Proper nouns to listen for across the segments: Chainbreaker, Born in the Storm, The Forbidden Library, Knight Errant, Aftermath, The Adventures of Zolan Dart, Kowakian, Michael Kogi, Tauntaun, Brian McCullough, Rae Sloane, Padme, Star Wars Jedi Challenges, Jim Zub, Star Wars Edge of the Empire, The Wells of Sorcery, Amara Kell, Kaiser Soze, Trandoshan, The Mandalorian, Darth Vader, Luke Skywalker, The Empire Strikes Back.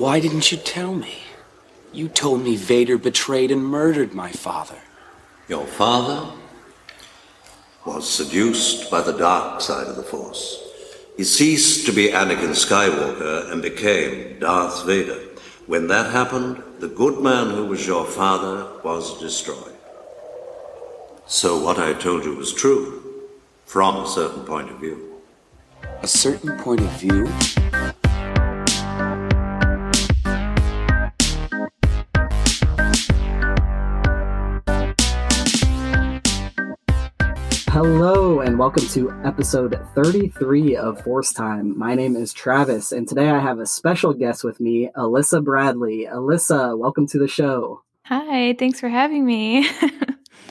Why didn't you tell me? You told me Vader betrayed and murdered my father. Your father was seduced by the dark side of the Force. He ceased to be Anakin Skywalker and became Darth Vader. When that happened, the good man who was your father was destroyed. So what I told you was true, from a certain point of view. A certain point of view? Hello and welcome to episode 33 of Force Time. My name is Travis and today I have a special guest with me, Alyssa Bradley. Alyssa, welcome to the show. Hi, thanks for having me.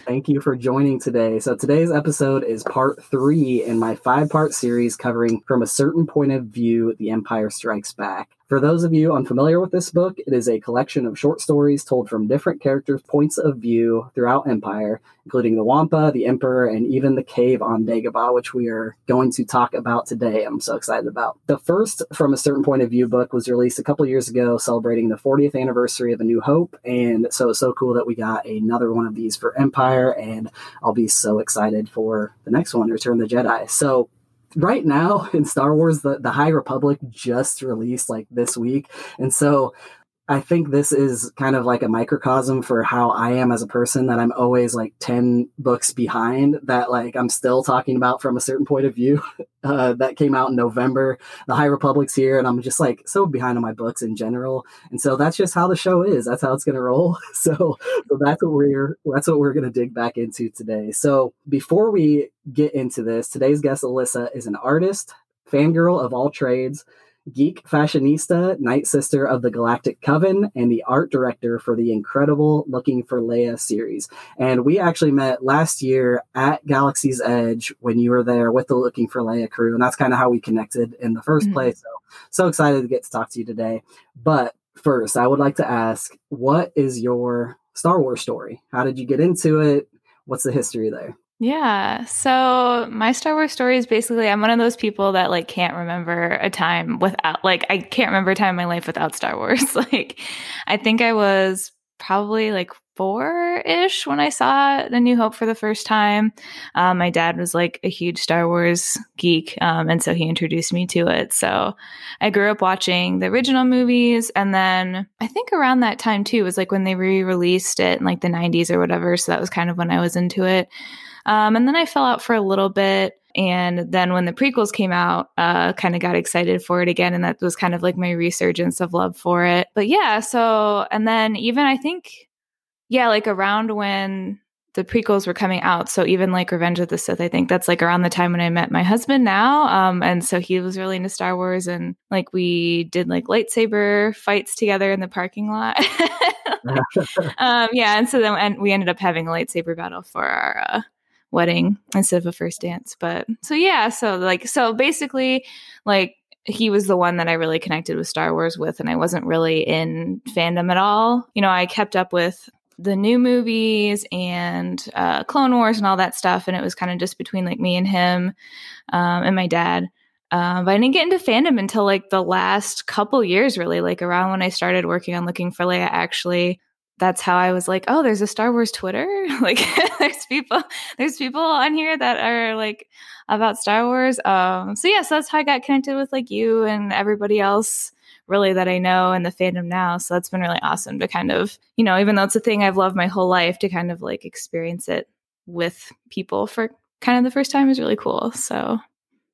Thank you for joining today. So today's episode is part 3 in my 5-part series covering From a Certain Point of View, The Empire Strikes Back. For those of you unfamiliar with this book, it is a collection of short stories told from different characters' points of view throughout Empire, including the Wampa, the Emperor, and even the cave on Dagobah, which we are going to talk about today. I'm so excited about. The first From a Certain Point of View book was released a couple years ago, celebrating the 40th anniversary of A New Hope, and so it's so cool that we got another one of these for Empire, and I'll be so excited for the next one, Return of the Jedi. So right now in Star Wars, the High Republic just released like this week. And so I think this is kind of like a microcosm for how I am as a person, that I'm always like 10 books behind, that like I'm still talking about From a Certain Point of View that came out in November. The High Republic's here and I'm just like so behind on my books in general. And so that's just how the show is. That's how it's going to roll. So that's what we're going to dig back into today. So before we get into this, today's guest Alyssa is an artist, fangirl of all trades, geek fashionista, Night Sister of the Galactic Coven, and the art director for the incredible Looking for Leia series. And we actually met last year at Galaxy's Edge when you were there with the Looking for Leia crew, and that's kind of how we connected in the first place. So excited to get to talk to you today. But first, I would like to ask, what is your Star Wars story? How did you get into it? What's the history there? Yeah, so my Star Wars story is basically, I'm one of those people that like can't remember a time without, like I can't remember a time in my life without Star Wars. Like I think I was probably like 4-ish when I saw A New Hope for the first time. My dad was like a huge Star Wars geek, and so he introduced me to it. So I grew up watching the original movies, and then I think around that time too was like when they re-released it in like the 90s or whatever, so that was kind of when I was into it. And then I fell out for a little bit. And then when the prequels came out, kind of got excited for it again. And that was kind of like my resurgence of love for it. But yeah, so, and then even I think, yeah, like around when the prequels were coming out. So even like Revenge of the Sith, I think that's like around the time when I met my husband now. And so he was really into Star Wars, and like we did like lightsaber fights together in the parking lot. Yeah. And so then we ended up having a lightsaber battle for our wedding instead of a first dance. But so yeah, so like, so basically like he was the one that I really connected with Star Wars with, and I wasn't really in fandom at all. You know, I kept up with the new movies and Clone Wars and all that stuff, and it was kind of just between like me and him and my dad. But I didn't get into fandom until like the last couple years, really, like around when I started working on Looking for Leia, actually. That's how I was like, oh, there's a Star Wars Twitter. Like there's people on here that are like about Star Wars. So yeah, so that's how I got connected with like you and everybody else really that I know in the fandom now. So that's been really awesome to kind of, you know, even though it's a thing I've loved my whole life, to kind of like experience it with people for kind of the first time is really cool. So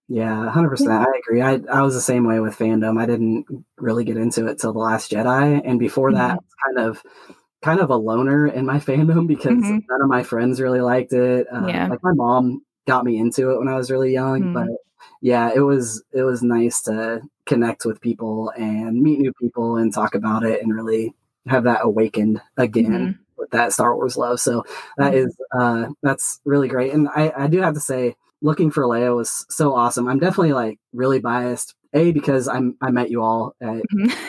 yeah, 100%. Yeah. I agree. I was the same way with fandom. I didn't really get into it till The Last Jedi. And before that, kind of a loner in my fandom because none of my friends really liked it. Like my mom got me into it when I was really young, but yeah, it was nice to connect with people and meet new people and talk about it and really have that awakened again with that Star Wars love. So that is that's really great. And I do have to say, Looking for Leia was so awesome. I'm definitely like really biased, A, because I met you all at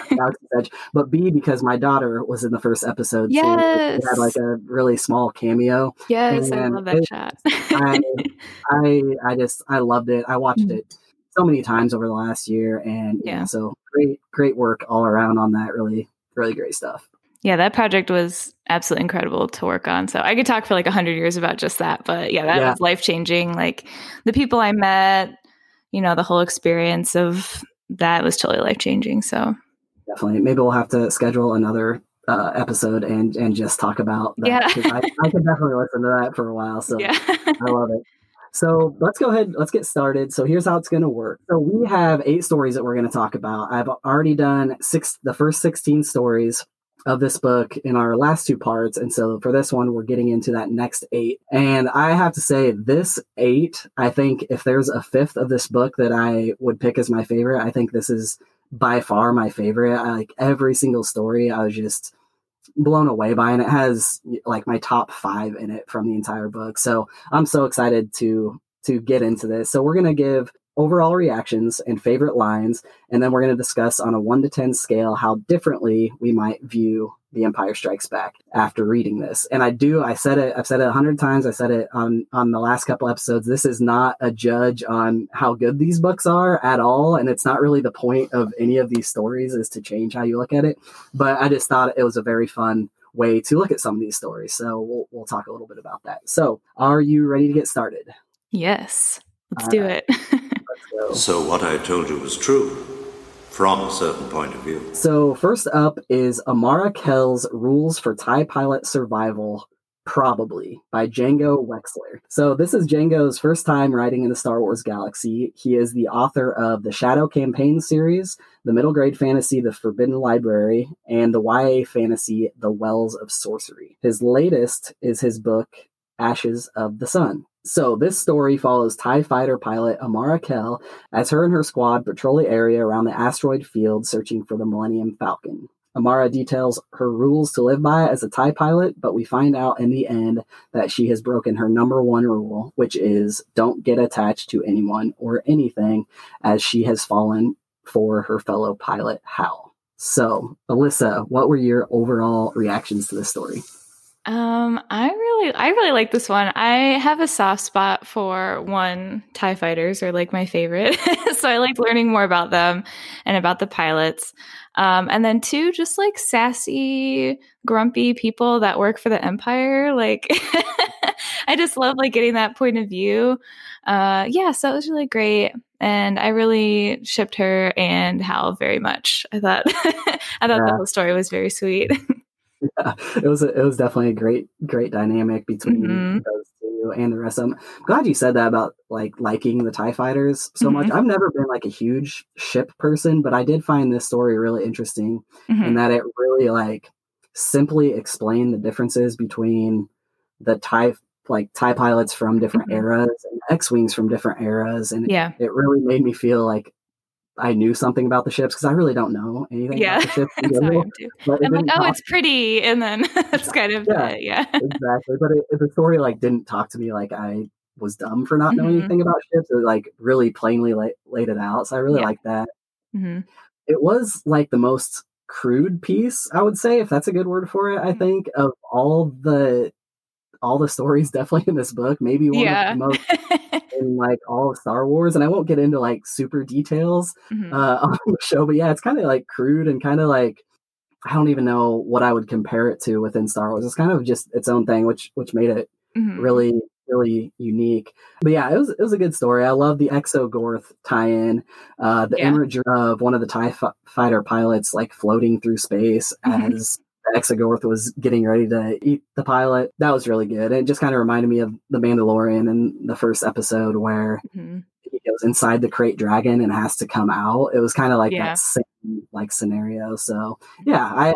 Galaxy's Edge, but B, because my daughter was in the first episode. Yes. So she had like a really small cameo. Yes, and I love that chat. I loved it. I watched it so many times over the last year. And yeah, so great work all around on that. Really, really great stuff. Yeah, that project was absolutely incredible to work on. So I could talk for like 100 years about just that. But yeah, that was life-changing. Like the people I met, you know, the whole experience of that was totally life-changing. So definitely. Maybe we'll have to schedule another episode and just talk about that. Yeah. I can definitely listen to that for a while. So yeah. I love it. So let's go ahead. Let's get started. So here's how it's going to work. So we have 8 stories that we're going to talk about. I've already done the first 16 stories of this book in our last 2 parts. And so for this one, we're getting into that next 8. And I have to say this 8, I think if there's a 5th of this book that I would pick as my favorite, I think this is by far my favorite. Like every single story, I was just blown away by, and it has like my top 5 in it from the entire book. So I'm so excited to get into this. So we're going to give overall reactions and favorite lines, and then we're going to discuss on a 1 to 10 scale how differently we might view The Empire Strikes Back after reading this. And I've said it 100 times. I said it on the last couple episodes. This is not a judge on how good these books are at all. And it's not really the point of any of these stories is to change how you look at it. But I just thought it was a very fun way to look at some of these stories. So we'll talk a little bit about that. So are you ready to get started? Yes. Let's do it. So what I told you was true, from a certain point of view. So first up is Amara Kell's Rules for TIE Pilot Survival, Probably, by Django Wexler. So this is Django's first time writing in the Star Wars galaxy. He is the author of the Shadow Campaign series, the middle grade fantasy, The Forbidden Library, and the YA fantasy, The Wells of Sorcery. His latest is his book, Ashes of the Sun. So this story follows TIE fighter pilot Amara Kell as her and her squad patrol the area around the asteroid field searching for the Millennium Falcon. Amara details her rules to live by as a TIE pilot, but we find out in the end that she has broken her number one rule, which is don't get attached to anyone or anything, as she has fallen for her fellow pilot Hal. So, Alyssa, what were your overall reactions to this story? I really like this one. I have a soft spot for TIE fighters are like my favorite. So I like learning more about them and about the pilots. And then 2, just like sassy, grumpy people that work for the Empire. Like I just love like getting that point of view. So it was really great. And I really shipped her and Hal very much. I thought the whole story was very sweet. Yeah, it was definitely a great dynamic between those two and the rest of them. I'm glad you said that about like liking the TIE fighters so much. I've never been like a huge ship person, but I did find this story really interesting in that it really like simply explained the differences between the TIE pilots from different eras and X-Wings from different eras. And it really made me feel like I knew something about the ships, because I really don't know anything about the ships. I'm like, it's pretty. And then that's kind of it. Yeah. Exactly. But the story like didn't talk to me like I was dumb for not knowing anything about ships. It was like really plainly laid it out. So I really like that. It was like the most crude piece, I would say, if that's a good word for it, I think, of all the stories definitely in this book. Maybe one of the most... in like all of Star Wars, and I won't get into like super details on the show, but it's kind of like crude and kind of like I don't even know what I would compare it to within Star Wars. It's kind of just its own thing, which made it really, really unique. But it was a good story. I love the Exogorth tie-in, the image of one of the TIE fighter pilots like floating through space as Exogorth was getting ready to eat the pilot. That was really good. It just kind of reminded me of The Mandalorian in the first episode where he goes inside the crate dragon and has to come out. It was kind of like that same like scenario. So I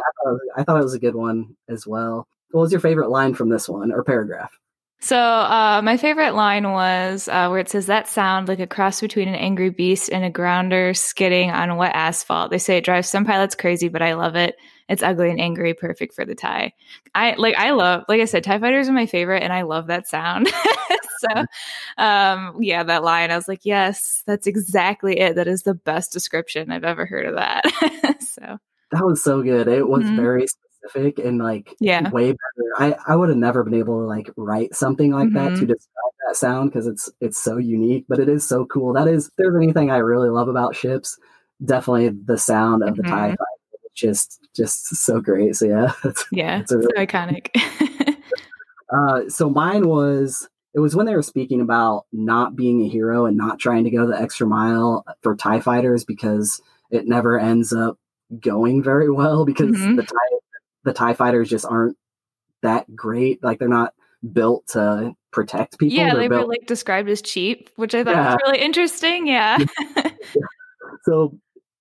thought it was a good one as well. What was your favorite line from this one or paragraph? So my favorite line was where it says, that sound like a cross between an angry beast and a grounder skidding on wet asphalt. They say it drives some pilots crazy, but I love it. It's ugly and angry, perfect for the TIE. I said, TIE fighters are my favorite, and I love that sound. So, that line, I was like, yes, that's exactly it. That is the best description I've ever heard of that. So that was so good. It was very specific and like way better. I would have never been able to like write something like that to describe that sound because it's so unique, but it is so cool. That is, if there's anything I really love about ships, definitely the sound of the TIE fighter. Just so great. So yeah, it's really so iconic. So mine was, it was when they were speaking about not being a hero and not trying to go the extra mile for TIE fighters because it never ends up going very well because the TIE fighters just aren't that great. Like they're not built to protect people. Yeah, they were like described as cheap, which I thought was really interesting. Yeah. So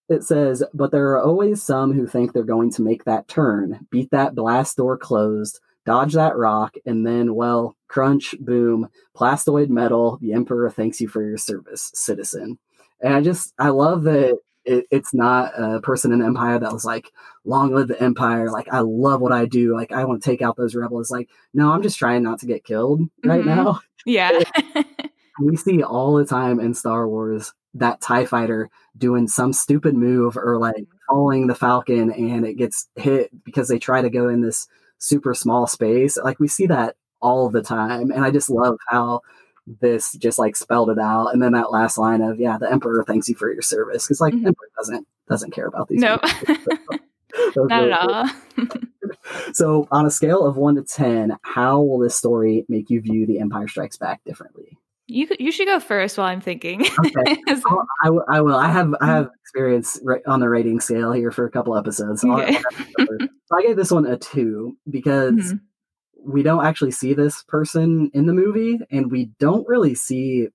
it says, but there are always some who think they're going to make that turn, beat that blast door closed, dodge that rock, and then, well, crunch, boom, plastoid metal, the Emperor thanks you for your service, citizen. And I love that it's not a person in the Empire that was like, long live the Empire, like, I love what I do, like, I want to take out those rebels. Like, no, I'm just trying not to get killed right now. Yeah. We see all the time in Star Wars that TIE fighter doing some stupid move or like following the Falcon and it gets hit because they try to go in this super small space. Like we see that all the time. And I just love how this just like spelled it out. And then that last line of, the Emperor thanks you for your service. Cause like Emperor doesn't care about these. No, not really at all. So on a scale of 1 to 10, how will this story make you view The Empire Strikes Back differently? You should go first while I'm thinking. Okay. I will. I have experience on the rating scale here for a couple episodes. So okay. I gave this one a 2 because we don't actually see this person in the movie and we don't really see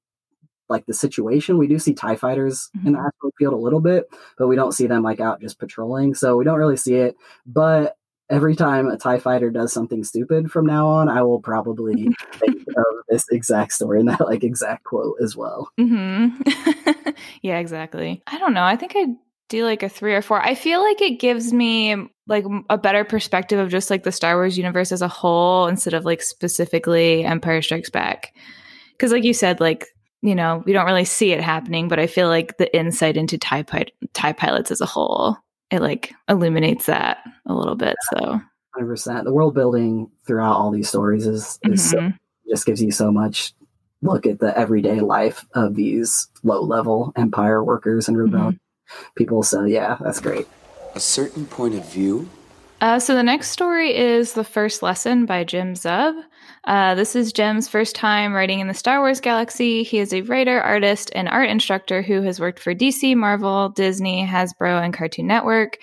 like the situation. We do see TIE fighters in the asteroid field a little bit, but we don't see them like out just patrolling. So we don't really see it. But every time a TIE fighter does something stupid from now on, I will probably think of this exact story and that like exact quote as well. Mm-hmm. Yeah, exactly. I don't know. I think I'd do like a 3 or 4. I feel like it gives me like a better perspective of just like the Star Wars universe as a whole instead of like specifically Empire Strikes Back. Because like you said, like, you know, we don't really see it happening, but I feel like the insight into TIE pilots as a whole, it like illuminates that a little bit. So 100%. The world building throughout all these stories is so, just gives you so much look at the everyday life of these low level Empire workers and rebellion people. So yeah, that's great. A Certain Point of View. So the next story is The First Lesson by Jim Zub. This is Jim's first time writing in the Star Wars galaxy. He is a writer, artist, and art instructor who has worked for DC, Marvel, Disney, Hasbro, and Cartoon Network.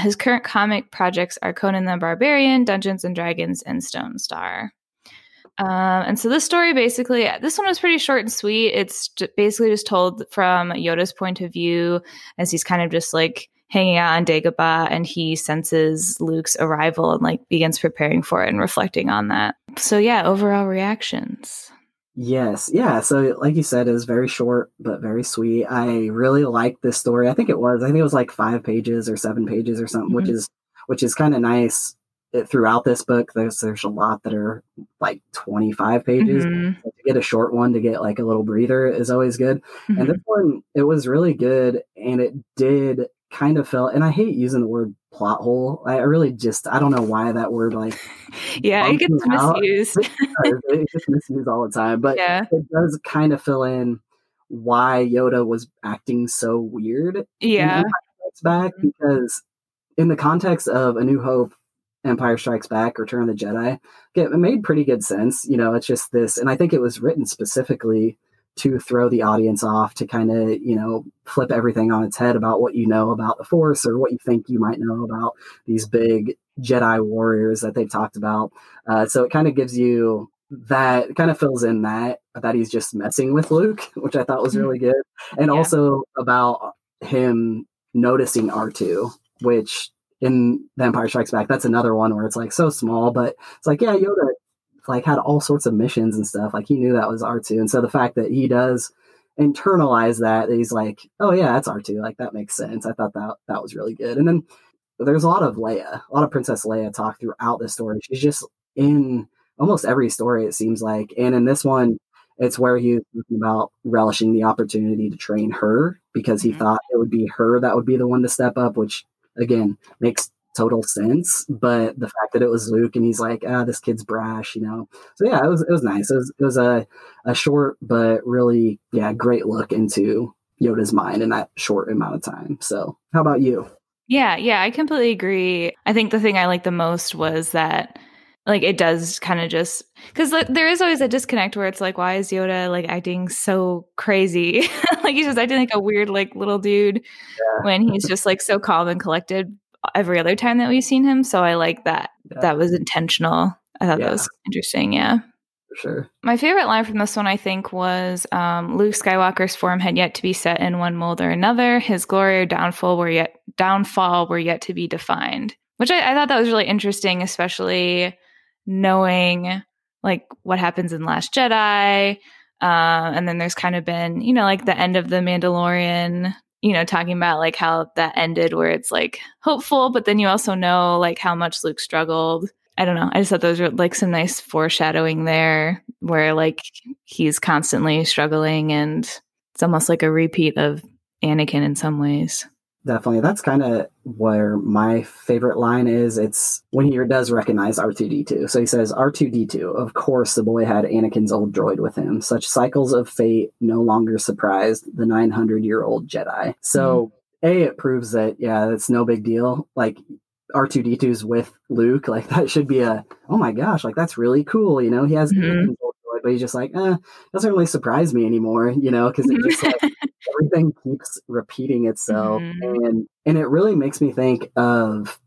His current comic projects are Conan the Barbarian, Dungeons and Dragons, and Stone Star. And so this story basically, this one was pretty short and sweet. It's basically just told from Yoda's point of view as he's kind of just like hanging out on Dagobah, and he senses Luke's arrival and like begins preparing for it and reflecting on that. So yeah, overall reactions. Yes. Yeah. So like you said, it was very short, but very sweet. I really liked this story. I think it was like 5 pages or 7 pages or something, which is kind of nice. Throughout this book, there's a lot that are like 25 pages. To get a short one to get like a little breather is always good. And this one, it was really good. And it did kind of felt, and I hate using the word plot hole. I really just, I don't know why that word like it gets misused. It gets misused all the time, but it does kind of fill in why Yoda was acting so weird. Yeah, in Empire Strikes Back, because in the context of A New Hope, Empire Strikes Back, Return of the Jedi, it made pretty good sense. You know, it's just this, and I think it was written specifically to throw the audience off, to kind of, you know, flip everything on its head about what you know about the Force or what you think you might know about these big Jedi warriors that they've talked about. So it kind of gives you that, it kind of fills in that he's just messing with Luke, which I thought was really good. And also about him noticing R2, which in The Empire Strikes Back, that's another one where it's like so small, but it's like, yeah, Yoda like had all sorts of missions and stuff. Like he knew that was R2. And so the fact that he does internalize that he's like, oh yeah, that's R2. Like that makes sense. I thought that was really good. And then there's a lot of Princess Leia talk throughout the story. She's just in almost every story, it seems like. And in this one, it's where he was talking about relishing the opportunity to train her because he thought it would be her that would be the one to step up, which again makes total sense. But the fact that it was Luke and he's like, ah, this kid's brash, you know. So yeah, it was nice. It was a short but really great look into Yoda's mind in that short amount of time. So how about you? Yeah, I completely agree. I think the thing I liked the most was that, like, it does kind of just, because there is always a disconnect where it's like, why is Yoda like acting so crazy? Like, he's just acting like a weird, like, little dude when he's just like so calm and collected every other time that we've seen him. So I like that. Yeah. That was intentional. I thought that was interesting. Yeah. For sure. My favorite line from this one, I think, was Luke Skywalker's form had yet to be set in one mold or another. His glory or downfall were yet to be defined, which I thought that was really interesting, especially knowing like what happens in Last Jedi. And then there's kind of been, you know, like the end of The Mandalorian, you know, talking about like how that ended where it's like hopeful, but then you also know like how much Luke struggled. I don't know. I just thought those were like some nice foreshadowing there where like he's constantly struggling and it's almost like a repeat of Anakin in some ways. Definitely. That's kind of where my favorite line is. It's when he does recognize R2-D2. So he says, R2-D2, of course the boy had Anakin's old droid with him. Such cycles of fate no longer surprised the 900-year-old Jedi. So it proves that, that's no big deal. Like, R2-D2's with Luke, like that should be a, oh my gosh, like that's really cool, you know, he has but he's just like, doesn't really surprise me anymore, you know, because it just like everything keeps repeating itself. And it really makes me think of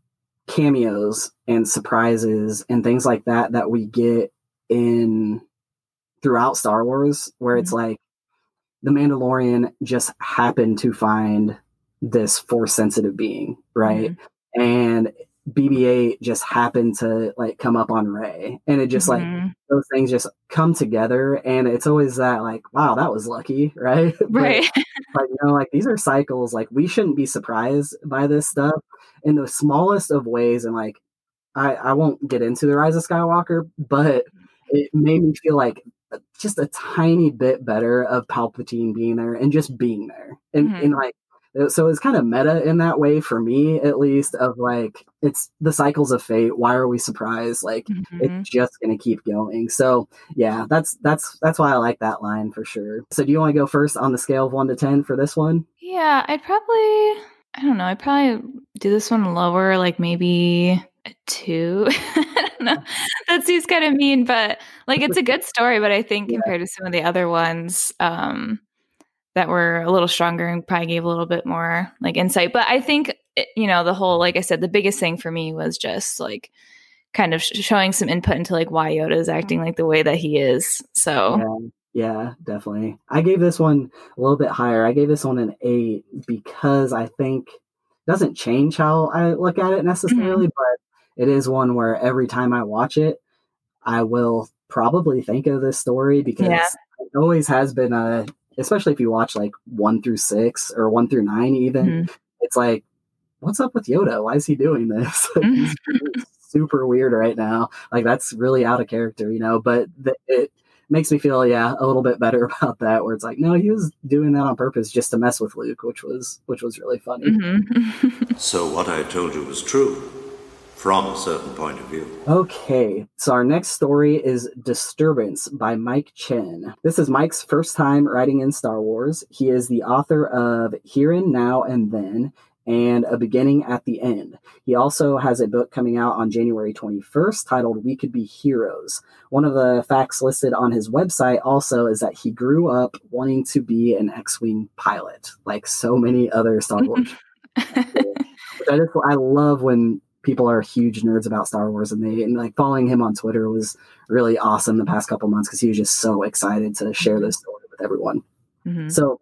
cameos and surprises and things like that we get in throughout Star Wars, where it's like the Mandalorian just happened to find this force sensitive being, right? And BB-8 just happened to like come up on Rey, and it just like those things just come together, and it's always that like, wow, that was lucky, right? Right. But, like, you know, like these are cycles. Like, we shouldn't be surprised by this stuff in the smallest of ways. And like, I won't get into the Rise of Skywalker, but it made me feel like just a tiny bit better of Palpatine being there and just being there, and like. So it's kind of meta in that way for me, at least, of like, it's the cycles of fate. Why are we surprised? Like, it's just going to keep going. So yeah, that's why I like that line for sure. So do you want to go first on the scale of 1 to 10 for this one? Yeah, I'd probably do this one lower, like maybe a 2. I don't know. That seems kind of mean, but like, it's a good story, but I think compared to some of the other ones, that were a little stronger and probably gave a little bit more like insight. But I think, you know, the whole, like I said, the biggest thing for me was just like kind of showing some input into like why Yoda is acting like the way that he is. So yeah, definitely. I gave this one a little bit higher. I gave this one an 8 because I think it doesn't change how I look at it necessarily, but it is one where every time I watch it, I will probably think of this story because it always has been a, especially if you watch like 1 through 6 or 1 through 9, even it's like, what's up with Yoda? Why is he doing this? He's super weird right now. Like, that's really out of character, you know, but it makes me feel, a little bit better about that, where it's like, no, he was doing that on purpose just to mess with Luke, which was really funny. So what I told you was true. From a Certain Point of View. Okay, so our next story is Disturbance by Mike Chen. This is Mike's first time writing in Star Wars. He is the author of Here and Now and Then and A Beginning at the End. He also has a book coming out on January 21st titled We Could Be Heroes. One of the facts listed on his website also is that he grew up wanting to be an X-Wing pilot, like so many other Star Wars. I love when people are huge nerds about Star Wars, and like following him on Twitter was really awesome the past couple months because he was just so excited to share this story with everyone. So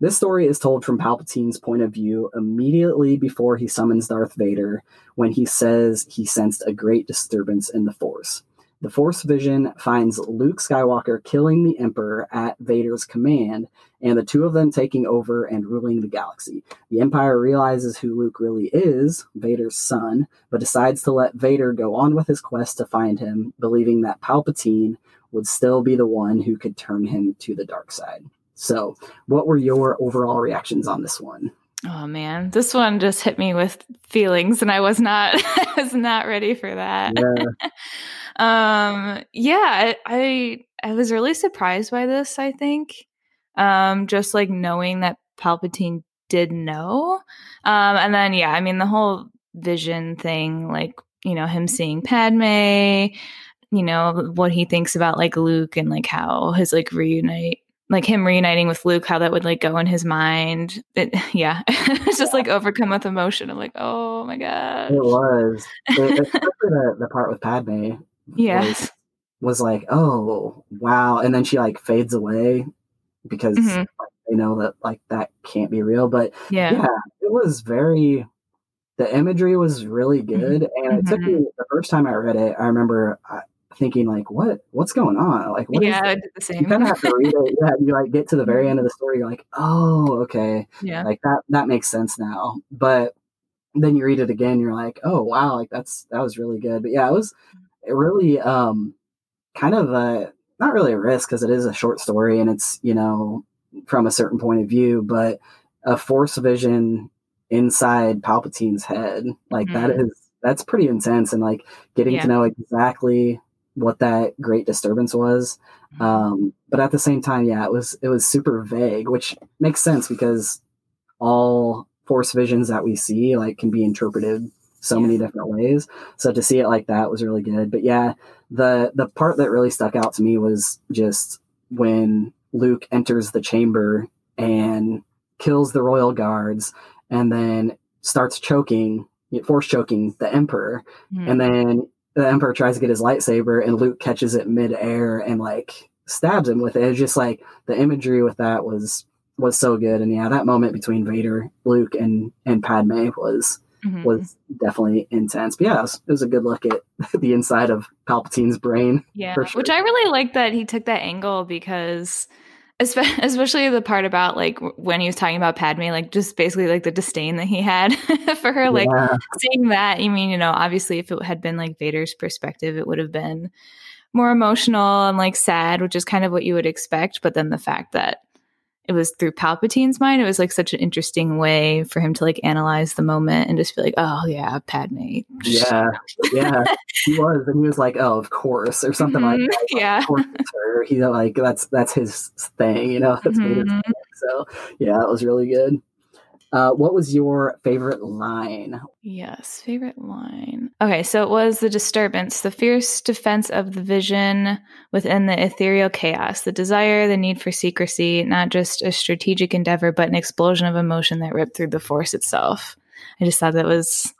this story is told from Palpatine's point of view immediately before he summons Darth Vader, when he says he sensed a great disturbance in the Force. The Force vision finds Luke Skywalker killing the Emperor at Vader's command, and the two of them taking over and ruling the galaxy. The Empire realizes who Luke really is, Vader's son, but decides to let Vader go on with his quest to find him, believing that Palpatine would still be the one who could turn him to the dark side. So, what were your overall reactions on this one? Oh man, this one just hit me with feelings, and I was not ready for that. Yeah. I was really surprised by this, I think. Just like knowing that Palpatine did know. And then, yeah, I mean, the whole vision thing, like, you know, him seeing Padme, you know, what he thinks about like Luke and like how his like him reuniting with Luke, how that would like go in his mind. It's just like overcome with emotion. I'm like, oh my God. It was. Especially the part with Padme. Yes. Was like, oh, wow. And then she like fades away because they know that like that can't be real. But yeah, it was very, the imagery was really good. And it took me, the first time I read it, I remember thinking like, what's going on? Like, what is I did the same. You kind of have to read it. Yeah, you like get to the very end of the story, you're like, oh, okay. Yeah. Like that makes sense now. But then you read it again, you're like, oh wow, like that was really good. But yeah, it was really kind of a, not really a risk because it is a short story and it's, you know, from a certain point of view, but a force vision inside Palpatine's head, like that's pretty intense. And like getting to know exactly what that great disturbance was. But at the same time, yeah, it was super vague, which makes sense because all force visions that we see like can be interpreted so many different ways. So to see it like that was really good. But yeah, the part that really stuck out to me was just when Luke enters the chamber and kills the royal guards and then starts force choking the Emperor. And then the Emperor tries to get his lightsaber and Luke catches it midair and like stabs him with it. It was just like the imagery with that was so good. And yeah, that moment between Vader, Luke and Padme was definitely intense. But yeah, it was a good look at the inside of Palpatine's brain. Yeah, for sure. Which I really like that he took that angle because, especially the part about like when he was talking about Padme, like just basically like the disdain that he had for her, like seeing that. I mean, you know, obviously if it had been like Vader's perspective, it would have been more emotional and like sad, which is kind of what you would expect. But then the fact that it was through Palpatine's mind, it was like such an interesting way for him to like analyze the moment and just be like, oh yeah, Padme. Yeah. He was. And he was like, oh, of course, or something like that. Yeah. Of course it's her. He like, that's his thing, you know, that's Vader's thing. So yeah, it was really good. What was your favorite line? Yes. Favorite line. Okay. So it was the disturbance, the fierce defense of the vision within the ethereal chaos, the desire, the need for secrecy, not just a strategic endeavor, but an explosion of emotion that ripped through the force itself. I just thought that was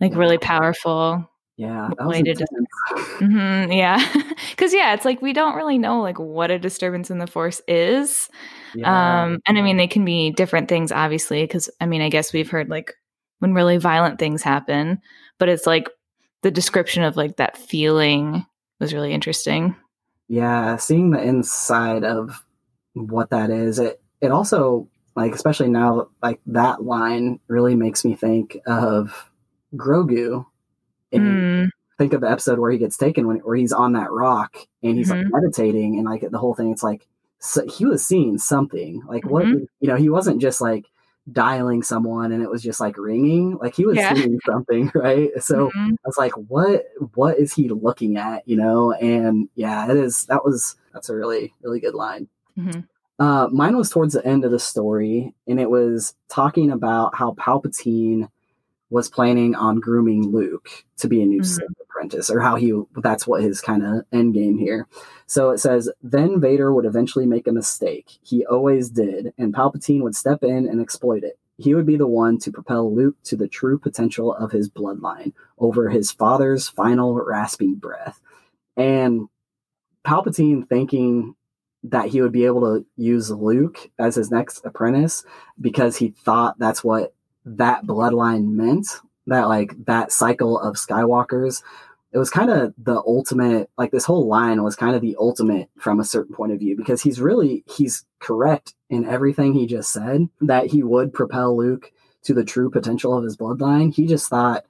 like really powerful. Yeah. Yeah. Cause yeah, it's like, we don't really know like what a disturbance in the force is. Yeah. And I mean, they can be different things, obviously, cause I mean, I guess we've heard like when really violent things happen, but it's like the description of like that feeling was really interesting. Yeah. Seeing the inside of what that is, it also like, especially now, like that line really makes me think of Grogu. And think of the episode where he gets taken, where he's on that rock and he's like meditating and like the whole thing. It's like so he was seeing something. Like what you know, he wasn't just like dialing someone and it was just like ringing. Like he was seeing something, right? So I was like, what is he looking at? You know, and yeah, that's a really really good line. Mine was towards the end of the story, and it was talking about how Palpatine was planning on grooming Luke to be a new Sith apprentice, or how that's what his kind of end game here. So it says, then Vader would eventually make a mistake. He always did. And Palpatine would step in and exploit it. He would be the one to propel Luke to the true potential of his bloodline over his father's final rasping breath. And Palpatine thinking that he would be able to use Luke as his next apprentice because he thought that's what that bloodline meant, that like that cycle of Skywalkers. It was kind of the ultimate, like this whole line was kind of the ultimate from a certain point of view, because he's correct in everything he just said, that he would propel Luke to the true potential of his bloodline. He just thought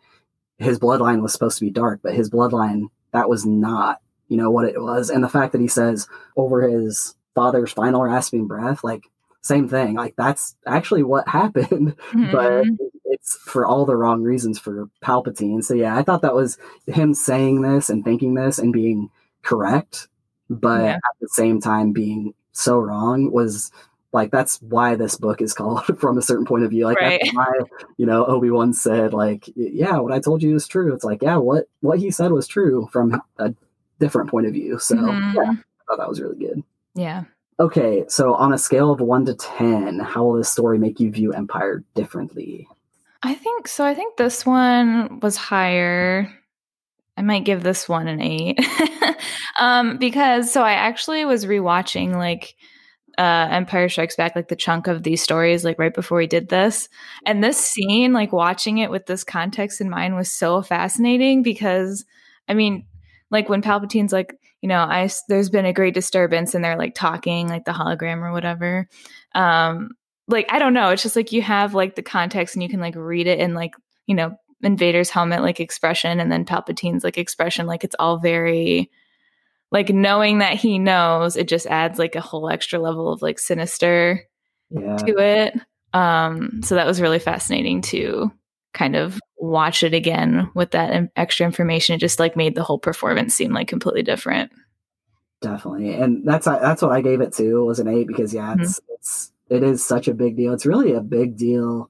his bloodline was supposed to be dark, but his bloodline, that was not, you know, what it was. And the fact that he says over his father's final rasping breath, like same thing. Like, that's actually what happened, mm-hmm. but it's for all the wrong reasons for Palpatine. So yeah, I thought that was him saying this and thinking this and being correct, but yeah. at the same time being so wrong was like, that's why this book is called From a Certain Point of View. Like, right. that's why, you know, Obi-Wan said like, yeah, what I told you is true. It's like, yeah, what he said was true from a different point of view. So mm-hmm. yeah, I thought that was really good. Yeah. Okay, so on a scale of 1 to 10, how will this story make you view Empire differently? I think so. I think this one was higher. I might give this one an 8. Because so I actually was rewatching like Empire Strikes Back, like the chunk of these stories, like right before we did this. And this scene, like watching it with this context in mind, was so fascinating because, I mean, like when Palpatine's like, you know, there's been a great disturbance and they're like talking like the hologram or whatever. Like, I don't know. It's just like you have like the context and you can like read it in like, you know, Invader's helmet like expression and then Palpatine's like expression. Like it's all very like knowing that he knows, it just adds like a whole extra level of like sinister yeah. to it. So that was really fascinating to kind of watch it again with that extra information. It just like made the whole performance seem like completely different. Definitely. And that's what I gave it to, was an 8, because yeah, it is such a big deal. It's really a big deal,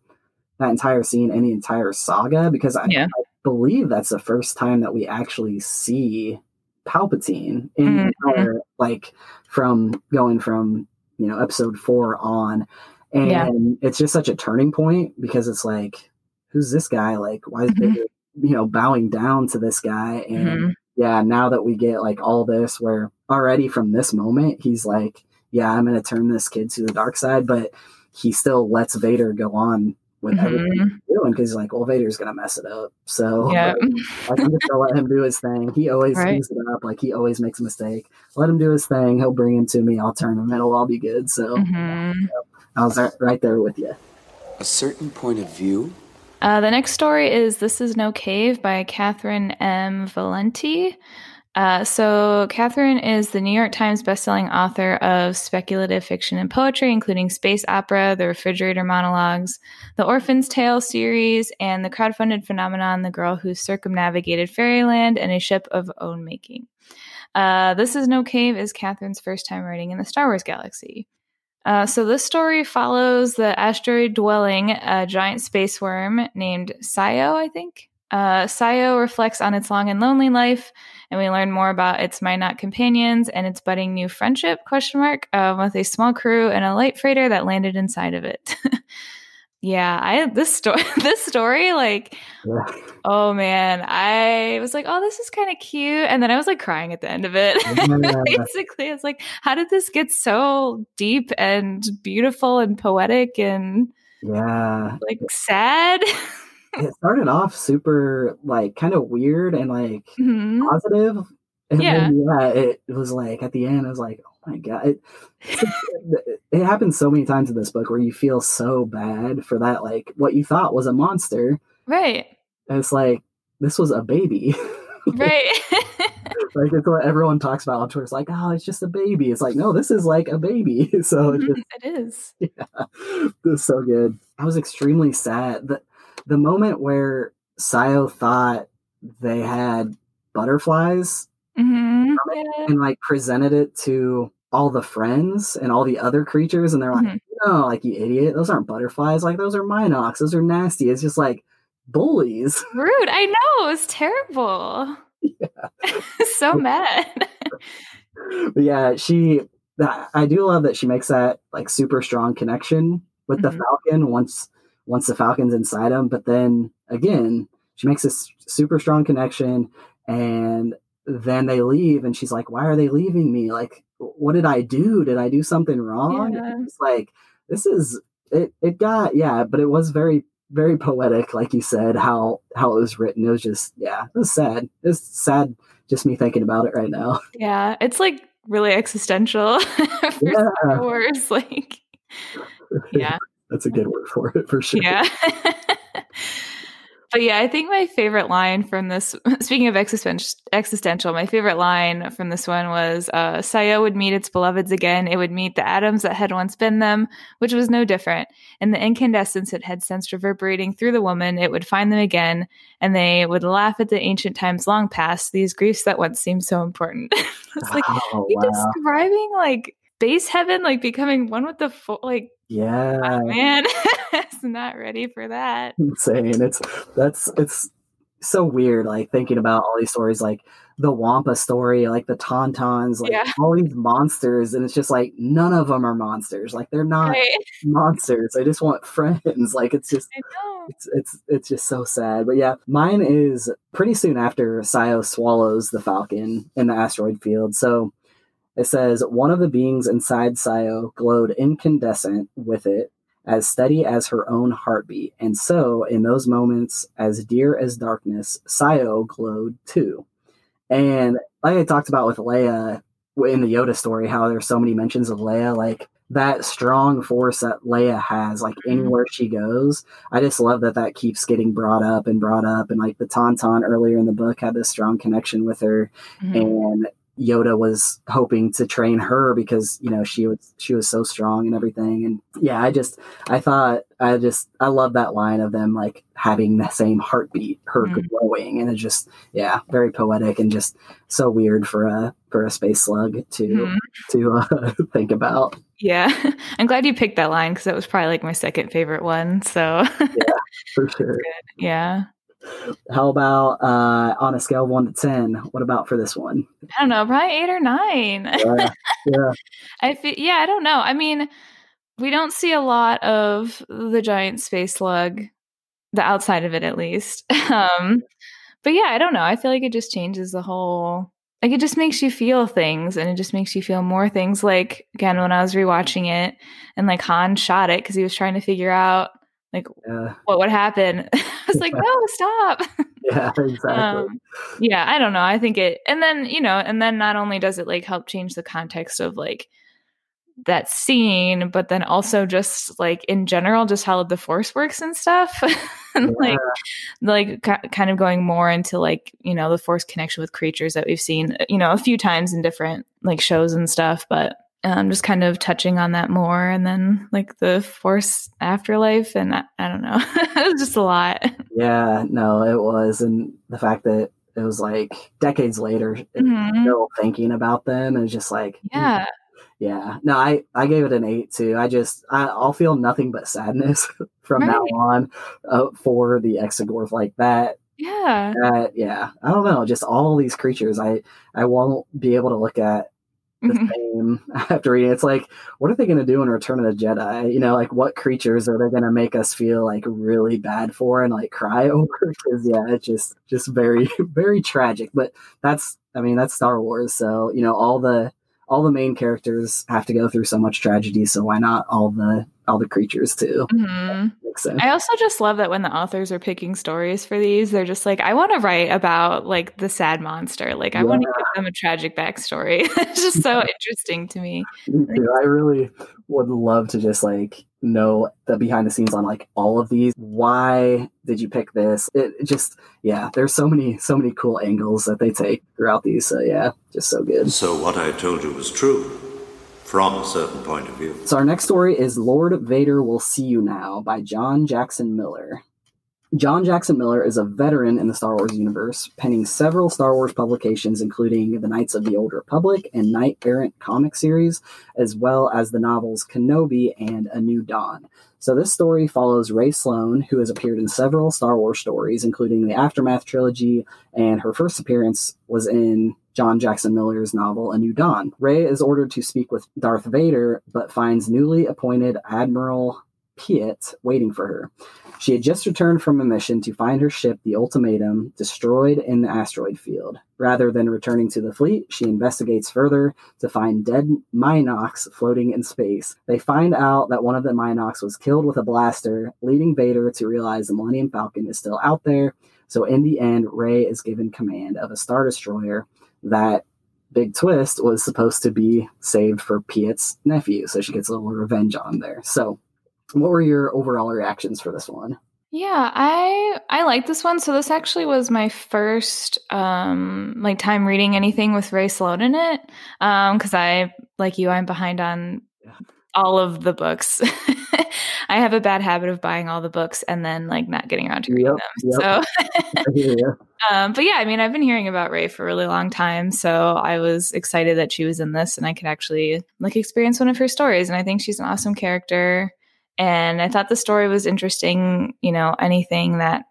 that entire scene and the entire saga, because I believe that's the first time that we actually see Palpatine in mm-hmm. the entire, like from going from, you know, episode 4 on. And it's just such a turning point because it's like, who's this guy? Like, why is mm-hmm. Vader, you know, bowing down to this guy? And mm-hmm. yeah, now that we get like all this, where already from this moment, he's like, yeah, I'm going to turn this kid to the dark side, but he still lets Vader go on with mm-hmm. everything he's doing. Cause he's like, well, Vader's going to mess it up. So yeah. Like, I'm just going to let him do his thing. He always screws it up. Like he always makes a mistake. Let him do his thing. He'll bring him to me. I'll turn him. It'll all be good. So mm-hmm. I was right there with you. A certain point of view. The next story is This Is No Cave by Catherine M. Valenti. So Catherine is the New York Times bestselling author of speculative fiction and poetry, including space opera, The Refrigerator Monologues, The Orphan's Tale series, and the crowdfunded phenomenon The Girl Who Circumnavigated Fairyland and A Ship of Own Making. This Is No Cave is Catherine's first time writing in the Star Wars galaxy. So this story follows the asteroid-dwelling giant space worm named Sayo, I think. Sayo reflects on its long and lonely life, and we learn more about its Mynock companions and its budding new friendship, with a small crew and a light freighter that landed inside of it. Yeah, this story, like, oh man, I was like, oh, this is kind of cute. And then I was like crying at the end of it. Basically, I was like, how did this get so deep and beautiful and poetic and like sad? It started off super like kind of weird and like positive. And then, it was like at the end, I was like, oh my God. It happens so many times in this book where you feel so bad for that, like what you thought was a monster. Right. And it's like, this was a baby. Right. Like it's what everyone talks about on Twitter. It's like, oh, it's just a baby. It's like, no, this is like a baby. So it is. Yeah. It was so good. I was extremely sad. The moment where Sayo thought they had butterflies from it and like presented it to all the friends and all the other creatures, and they're like, no, like, you idiot, those aren't butterflies, like those are Mynocks, those are nasty. It's just like bullies. Rude. I know, it was terrible. Yeah. So mad. But yeah, I do love that she makes that like super strong connection with the Falcon once the Falcon's inside him. But then again, she makes this super strong connection, and then they leave, and she's like, why are they leaving me? Like, what did I do? Did I do something wrong? Yeah. It's like, this is it. It got, but it was very, very poetic. Like you said, how it was written. It was just, it was sad. It's sad. Just me thinking about it right now. Yeah. It's like really existential. Star Wars. Like, yeah. That's a good word for it, for sure. Yeah. But yeah, I think my favorite line from this, speaking of existential, my favorite line from this one was, Sayo would meet its beloveds again. It would meet the atoms that had once been them, which was no different. In the incandescence it had sensed reverberating through the woman, it would find them again, and they would laugh at the ancient times long past, these griefs that once seemed so important. It's like, oh, you're describing like base heaven, like becoming one with the full, like, yeah, oh, man. It's not ready for that. Insane. It's so weird, like thinking about all these stories, like the Wampa story, like the Tauntauns, like all these monsters, and it's just like none of them are monsters. Like they're not monsters. I just want friends. Like it's just it's just so sad. But yeah, mine is pretty soon after Sayo swallows the Falcon in the asteroid field. So it says, one of the beings inside Sayo glowed incandescent with it, as steady as her own heartbeat. And so, in those moments, as dear as darkness, Sayo glowed too. And like I talked about with Leia in the Yoda story, how there's so many mentions of Leia, like that strong force that Leia has, like anywhere she goes. I just love that that keeps getting brought up. And like the Tauntaun earlier in the book had this strong connection with her. Mm-hmm. And Yoda was hoping to train her because, you know, she was so strong and everything. And yeah, I love that line of them like having the same heartbeat, her glowing, and it's just, yeah, very poetic and just so weird for a space slug to think about. Yeah. I'm glad you picked that line because that was probably like my second favorite one. So yeah, for sure. Yeah. How about on a scale of 1 to 10? What about for this one? I don't know, probably 8 or 9. Yeah. I don't know. I mean, we don't see a lot of the giant space slug, the outside of it at least. But yeah, I don't know. I feel like it just changes the whole. Like it just makes you feel things, and it just makes you feel more things. Like again, when I was rewatching it, and like Han shot it because he was trying to figure out like what would happen. I was like, no, stop. Yeah, exactly. Yeah, I don't know. I think it, and then, you know, and then not only does it like help change the context of like that scene, but then also just like in general, just how the force works and stuff. And yeah. like kind of going more into like, you know, the force connection with creatures that we've seen, you know, a few times in different like shows and stuff, but just kind of touching on that more, and then like the force afterlife, and I don't know, it was just a lot. Yeah, no, it was, and the fact that it was like decades later, still thinking about them, and just like, yeah, yeah. No, I gave it an 8 too. I'll feel nothing but sadness from now on for the Exogorth, like that. Yeah, yeah. I don't know, just all these creatures. I won't be able to look at the same after reading. It's like, what are they going to do in Return of the Jedi? You know, like what creatures are they going to make us feel like really bad for and like cry over? Because yeah, it's just very, very tragic. But that's Star Wars. So, you know, all the main characters have to go through so much tragedy. So why not all the creatures too? Mm-hmm. I also just love that when the authors are picking stories for these, they're just like, I want to write about like the sad monster. Like I want to give them a tragic backstory. It's just so interesting to me. I really would love to just like know the behind the scenes on like all of these. Why did you pick this? It just, yeah, there's so many cool angles that they take throughout these. So yeah, just so good. So what I told you was true. From a certain point of view. So our next story is Lord Vader Will See You Now by John Jackson Miller. John Jackson Miller is a veteran in the Star Wars universe, penning several Star Wars publications, including the Knights of the Old Republic and Knight Errant comic series, as well as the novels Kenobi and A New Dawn. So this story follows Rae Sloane, who has appeared in several Star Wars stories, including the Aftermath trilogy, and her first appearance was in John Jackson Miller's novel, A New Dawn. Rey is ordered to speak with Darth Vader, but finds newly appointed Admiral Pitt waiting for her. She had just returned from a mission to find her ship, the Ultimatum, destroyed in the asteroid field. Rather than returning to the fleet, she investigates further to find dead Mynocks floating in space. They find out that one of the Mynocks was killed with a blaster, leading Vader to realize the Millennium Falcon is still out there. So in the end, Rey is given command of a Star Destroyer that, big twist, was supposed to be saved for Piet's nephew. So she gets a little revenge on there. So what were your overall reactions for this one? Yeah, I like this one. So this actually was my first time reading anything with Rae Sloane in it, because I, like you, I'm behind on all of the books. I have a bad habit of buying all the books and then not getting around to reading them. Yep. So, but yeah, I mean, I've been hearing about Rae for a really long time, so I was excited that she was in this and I could actually experience one of her stories. And I think she's an awesome character. And I thought the story was interesting, anything that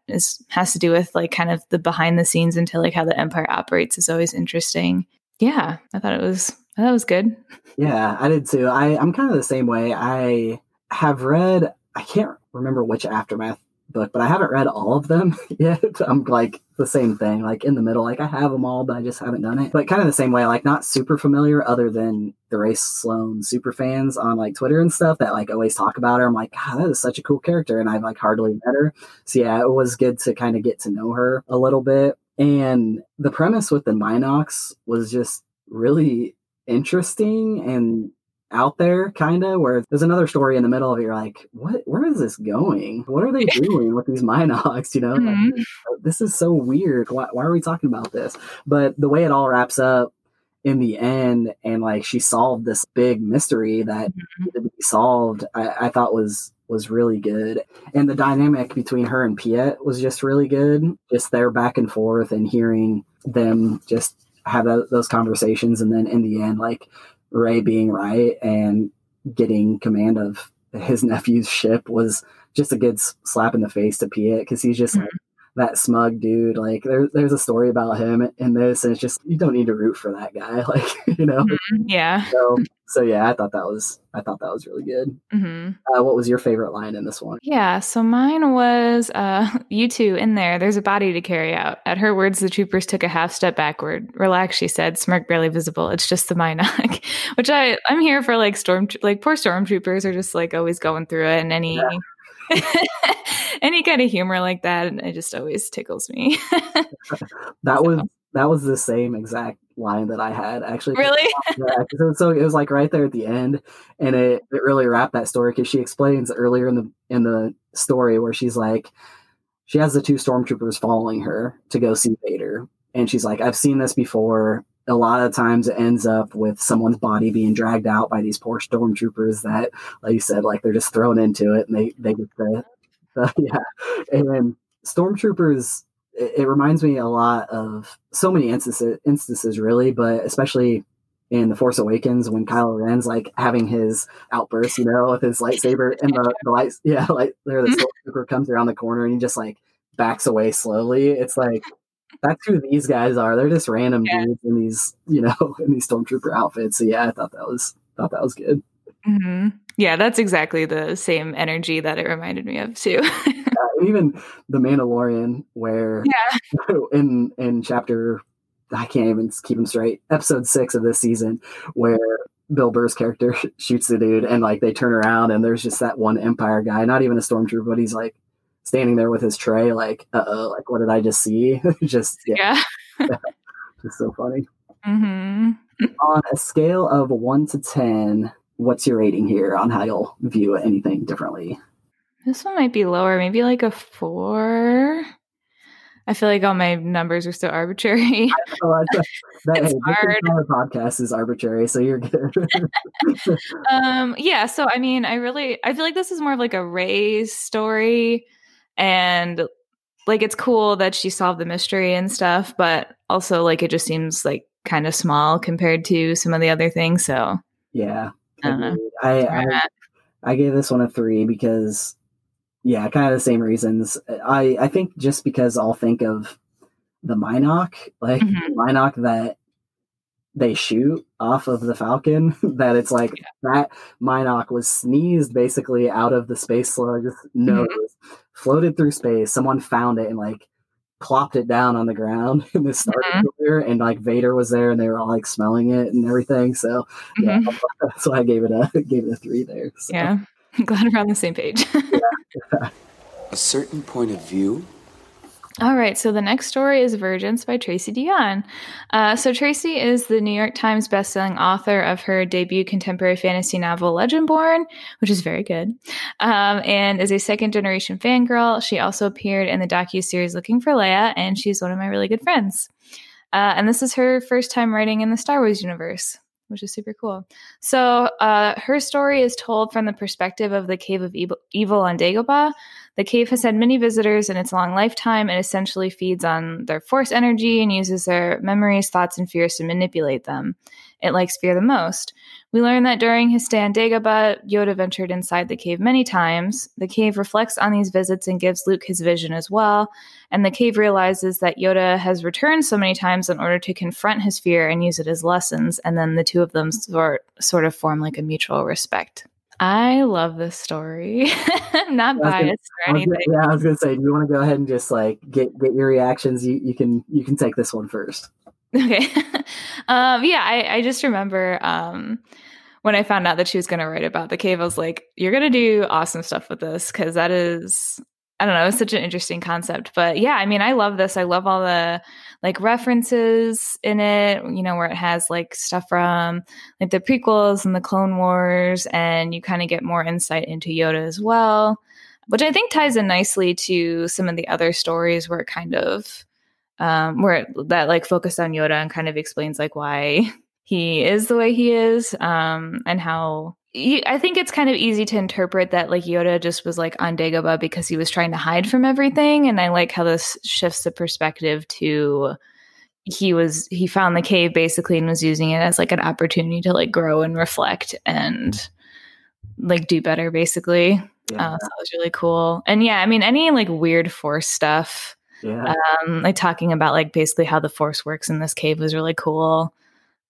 has to do with the behind the scenes into how the Empire operates is always interesting. Yeah, I thought it was good. Yeah, I did too. I'm kind of the same way. I have read, I can't remember which Aftermath book, but I haven't read all of them yet. I'm the same thing, in the middle. I have them all, but I just haven't done it. But kind of the same way, not super familiar other than the Rae Sloane super fans on Twitter and stuff that always talk about her. I'm God, that is such a cool character, and I've hardly met her. So yeah, it was good to kind of get to know her a little bit. And the premise with the Mynocks was just really interesting and out there, kind of, where there's another story in the middle of it, you're where is this going? What are they doing with these Mynocks? Mm-hmm. This is so weird. Why are we talking about this? But the way it all wraps up in the end, and she solved this big mystery that needed to be solved, I thought was really good. And the dynamic between her and Piet was just really good. Just their back and forth and hearing them just have those conversations. And then in the end, Rae being right and getting command of his nephew's ship was just a good slap in the face to Piet, because he's just that smug dude. There's a story about him in this, and it's just, you don't need to root for that guy, Yeah. So yeah, I thought that was really good. Mm-hmm. What was your favorite line in this one? Yeah, so mine was you two in there. There's a body to carry out. At her words, the troopers took a half step backward. Relax, she said, smirk barely visible. It's just the Mynock, which I'm here for. Poor stormtroopers are just always going through it, and any. Yeah. Any kind of humor like that, and it just always tickles me. That was the same exact line that I had, actually. Really? Yeah, so it was right there at the end, and it really wrapped that story, because she explains earlier in the story where she's she has the two stormtroopers following her to go see Vader, and she's I've seen this before. A lot of times it ends up with someone's body being dragged out by these poor stormtroopers that, like you said, they're just thrown into it, and they get yeah. And stormtroopers, it reminds me a lot of so many instances really, but especially in The Force Awakens when Kylo Ren's having his outburst, with his lightsaber and the lights. Yeah. The stormtrooper comes around the corner and he just backs away slowly. It's that's who these guys are. They're just random dudes in these, in these stormtrooper outfits. So yeah, I thought that was good. Mm-hmm. Yeah, that's exactly the same energy that it reminded me of too. Even The Mandalorian, where in chapter, I can't even keep him straight, episode 6 of this season, where Bill Burr's character shoots the dude, and they turn around and there's just that one Empire guy, not even a stormtrooper, but he's standing there with his tray, what did I just see? Just just so funny. Mm-hmm. On a scale of 1 to 10, what's your rating here on how you'll view anything differently? This one might be lower, maybe a 4. I feel all my numbers are so arbitrary. It's hard. Our podcast is arbitrary, so you're good. Yeah. So I mean, I feel this is more of a Rae story, and it's cool that she solved the mystery and stuff, but also it just seems kind of small compared to some of the other things. So yeah. I don't know. I gave this one a 3 because, yeah, kind of the same reasons. I think just because I'll think of the Mynock, the Mynock that they shoot off of the Falcon, that it's that Mynock was sneezed basically out of the space slug's nose, floated through space. Someone found it and plopped it down on the ground in the Star Destroyer, and Vader was there, and they were all smelling it and everything. So yeah, that's why I gave it a 3 there. So. Yeah, I'm glad we're on the same page. Yeah. A certain point of view, All right, so the next story is Virgins by Tracy Deonn. So Tracy is the New York Times bestselling author of her debut contemporary fantasy novel Legendborn, which is very good. And as a second-generation fangirl, she also appeared in the docuseries Looking for Leia, and she's one of my really good friends. And this is her first time writing in the Star Wars universe, which is super cool. So her story is told from the perspective of the Cave of Evil on Dagobah. The cave has had many visitors in its long lifetime and essentially feeds on their force energy and uses their memories, thoughts, and fears to manipulate them. It likes fear the most. We learn that during his stay on Dagobah, Yoda ventured inside the cave many times. The cave reflects on these visits and gives Luke his vision as well. And the cave realizes that Yoda has returned so many times in order to confront his fear and use it as lessons. And then the two of them sort of form like a mutual respect. I love this story. I'm not biased or anything. Yeah, I was going to say, do you want to go ahead and just like get your reactions? You can take this one first. Okay. I just remember when I found out that she was going to write about the cave, I was like, you're going to do awesome stuff with this because that is, I don't know, it's such an interesting concept. But yeah, I mean, I love this. I love all the like references in it, you know, where it has like stuff from like the prequels and the Clone Wars, and you kind of get more insight into Yoda as well, which I think ties in nicely to some of the other stories where it kind of that like focused on Yoda and kind of explains like why he is the way he is, and how I think it's kind of easy to interpret that like Yoda just was like on Dagobah because he was trying to hide from everything. And I like how this shifts the perspective to he found the cave basically and was using it as like an opportunity to like grow and reflect and like do better basically. Yeah. So it was really cool. And yeah, I mean, any like weird force stuff, yeah. Like talking about like basically how the force works in this cave was really cool.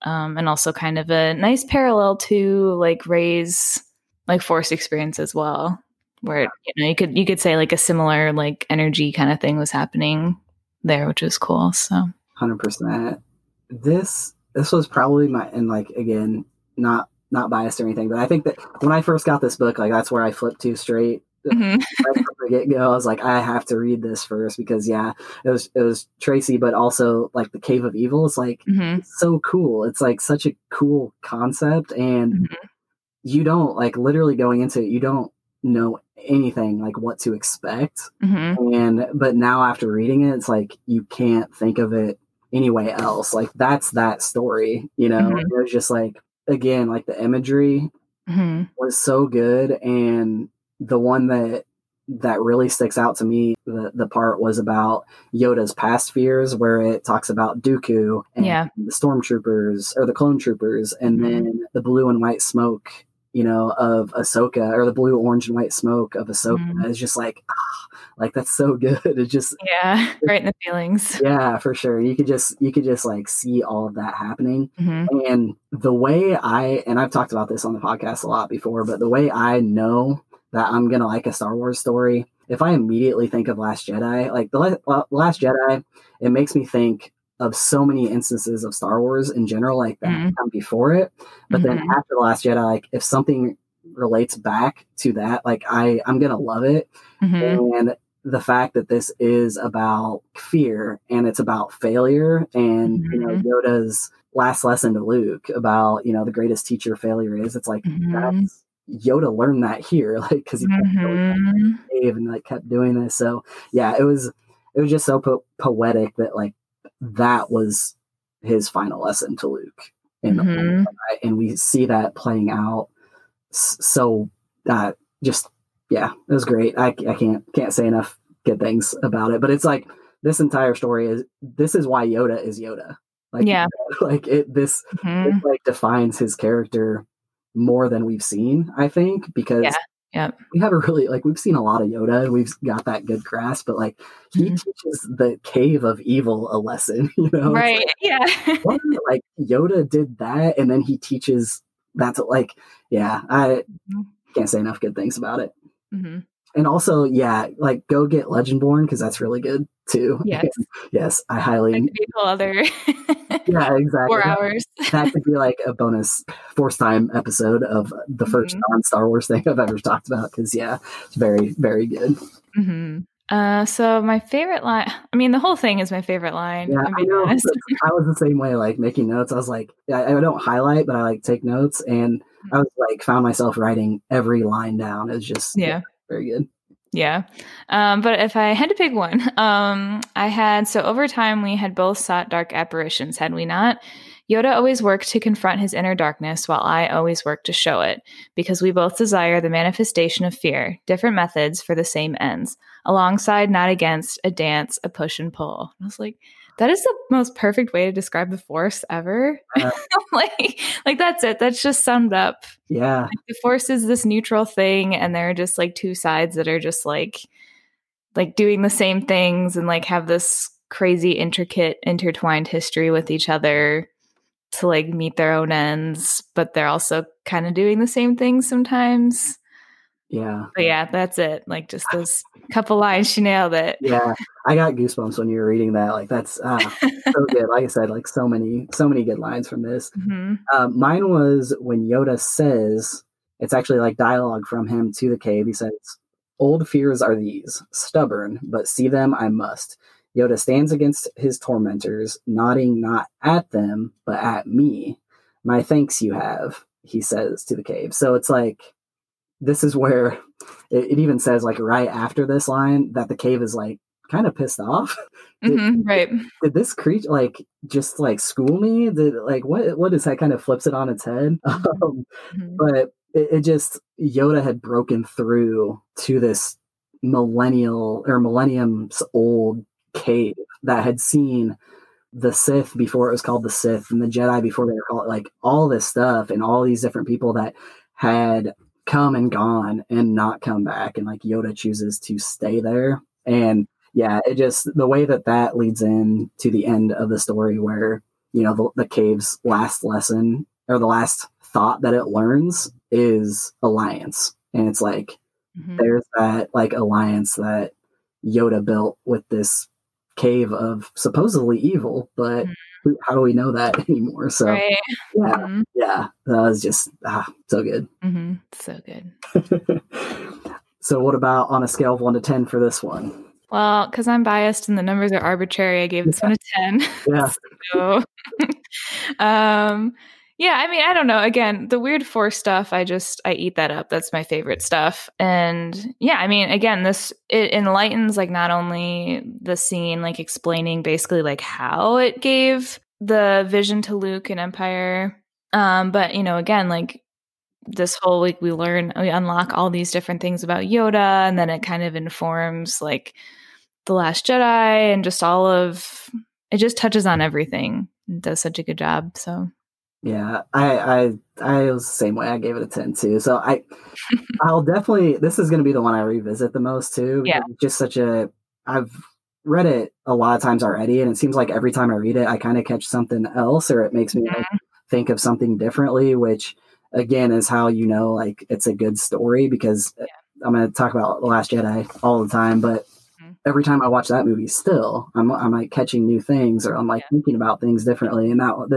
And also kind of a nice parallel to like Ray's like force experience as well, where, you know, you could say like a similar like energy kind of thing was happening there, which was cool. So 100%. This was probably my, and like, again, not biased or anything, but I think that when I first got this book, like that's where I flipped to straight. Mm-hmm. Right from the get-go, I was like, I have to read this first because yeah, it was Tracy, but also like the Cave of Evil is like mm-hmm. so cool. It's like such a cool concept, and mm-hmm. you don't like literally going into it, you don't know anything like what to expect. Mm-hmm. But now after reading it, it's like you can't think of it anyway else. Like that's that story, you know. Mm-hmm. It was just like, again, like the imagery mm-hmm. was so good. And the one that really sticks out to me, the part was about Yoda's past fears, where it talks about Dooku and yeah. the stormtroopers or the clone troopers, and mm-hmm. then the blue and white smoke, you know, of Ahsoka, or the blue, orange, and white smoke of Ahsoka. Mm-hmm. It's just like, like that's so good. It just right in the feelings. Yeah, for sure. You could just like see all of that happening, mm-hmm. and the way I've talked about this on the podcast a lot before, but the way I know that I'm going to like a Star Wars story, if I immediately think of Last Jedi, like the Last Jedi, it makes me think of so many instances of Star Wars in general, like that mm-hmm. come before it. But mm-hmm. then after the Last Jedi, like if something relates back to that, like I'm going to love it. Mm-hmm. And the fact that this is about fear and it's about failure, and mm-hmm. you know, Yoda's last lesson to Luke about, you know, the greatest teacher failure is, it's like, mm-hmm. that's, Yoda learned that here, like, because he kept going and like kept doing this. So yeah, it was just so poetic that like that was his final lesson to Luke, mm-hmm. and we see that playing out. So just yeah, it was great. I can't say enough good things about it. But it's like this entire story is why Yoda is Yoda. Like yeah, like this mm-hmm. it like defines his character more than we've seen, I think, because we haven't really, like, we've seen a lot of Yoda, we've got that good grasp, but like he mm-hmm. teaches the Cave of Evil a lesson, you know, right? Like, yeah. Like Yoda did that, and then he teaches that to, like, yeah, I can't say enough good things about it. Mm-hmm. And also, yeah, like go get Legendborn because that's really good too. Yes, yes, I highly. That could be a whole other. Yeah, exactly. 4 hours. That could be like a bonus fourth time episode of the first non-Star Wars thing I've ever talked about because yeah, it's very, very good. Mm-hmm. So my favorite line, I mean, the whole thing is my favorite line. Yeah, I know. I was the same way, like making notes. I was like, I don't highlight, but I like take notes. And I was like, found myself writing every line down. It's just very good. Yeah. But if I had to pick one, over time, we had both sought dark apparitions, had we not? Yoda always worked to confront his inner darkness, while I always worked to show it, because we both desire the manifestation of fear, different methods for the same ends, alongside, not against, a dance, a push and pull. I was like, that is the most perfect way to describe the Force ever. Like that's it. That's just summed up. Yeah. Like, the Force is this neutral thing, and there are just like two sides that are just like doing the same things and like have this crazy, intricate, intertwined history with each other to like meet their own ends, but they're also kind of doing the same things sometimes. Yeah. But yeah, that's it. Like just those couple lines, she nailed it. Yeah. I got goosebumps when you were reading that. Like that's so good. Like I said, like so many good lines from this. Mm-hmm. Mine was when Yoda says, it's actually like dialogue from him to the cave. He says, "Old fears are these, stubborn, but see them I must. Yoda stands against his tormentors, nodding not at them, but at me. My thanks you have," he says to the cave. So it's like, this is where it even says, like, right after this line, that the cave is, like, kind of pissed off. Mm-hmm, right. Did this creature, like, just, like, school me? What is that? Kind of flips it on its head. Mm-hmm. But it just, Yoda had broken through to this millennium's old cave that had seen the Sith before it was called the Sith, and the Jedi before they were called, like, all this stuff, and all these different people that had come and gone and not come back, and like Yoda chooses to stay there. And yeah, it just, the way that leads in to the end of the story, where, you know, the cave's last lesson, or the last thought that it learns, is alliance. And it's like, mm-hmm. There's that like alliance that Yoda built with this cave of supposedly evil, but how do we know that anymore? So right. Yeah, mm-hmm. Yeah, that was just so good. Mm-hmm. So good. So what about on a scale of 1 to 10 for this one? Well, because I'm biased and the numbers are arbitrary, I gave this one a 10. Yeah. So, yeah, I mean, I don't know. Again, the weird Force stuff, I eat that up. That's my favorite stuff. And yeah, I mean, again, it enlightens like not only the scene, like explaining basically like how it gave the vision to Luke and Empire. But you know, again, like this whole week we unlock all these different things about Yoda, and then it kind of informs like The Last Jedi, and just all of it just touches on everything. It does such a good job. So yeah, I was the same way. I gave it a 10 too. So I'll definitely, this is going to be the one I revisit the most too. Yeah. Just I've read it a lot of times already, and it seems like every time I read it, I kind of catch something else, or it makes me like, think of something differently, which again is how, you know, like it's a good story, because I'm going to talk about The Last Jedi all the time, but every time I watch that movie, still, I'm like catching new things, or I'm like thinking about things differently. And that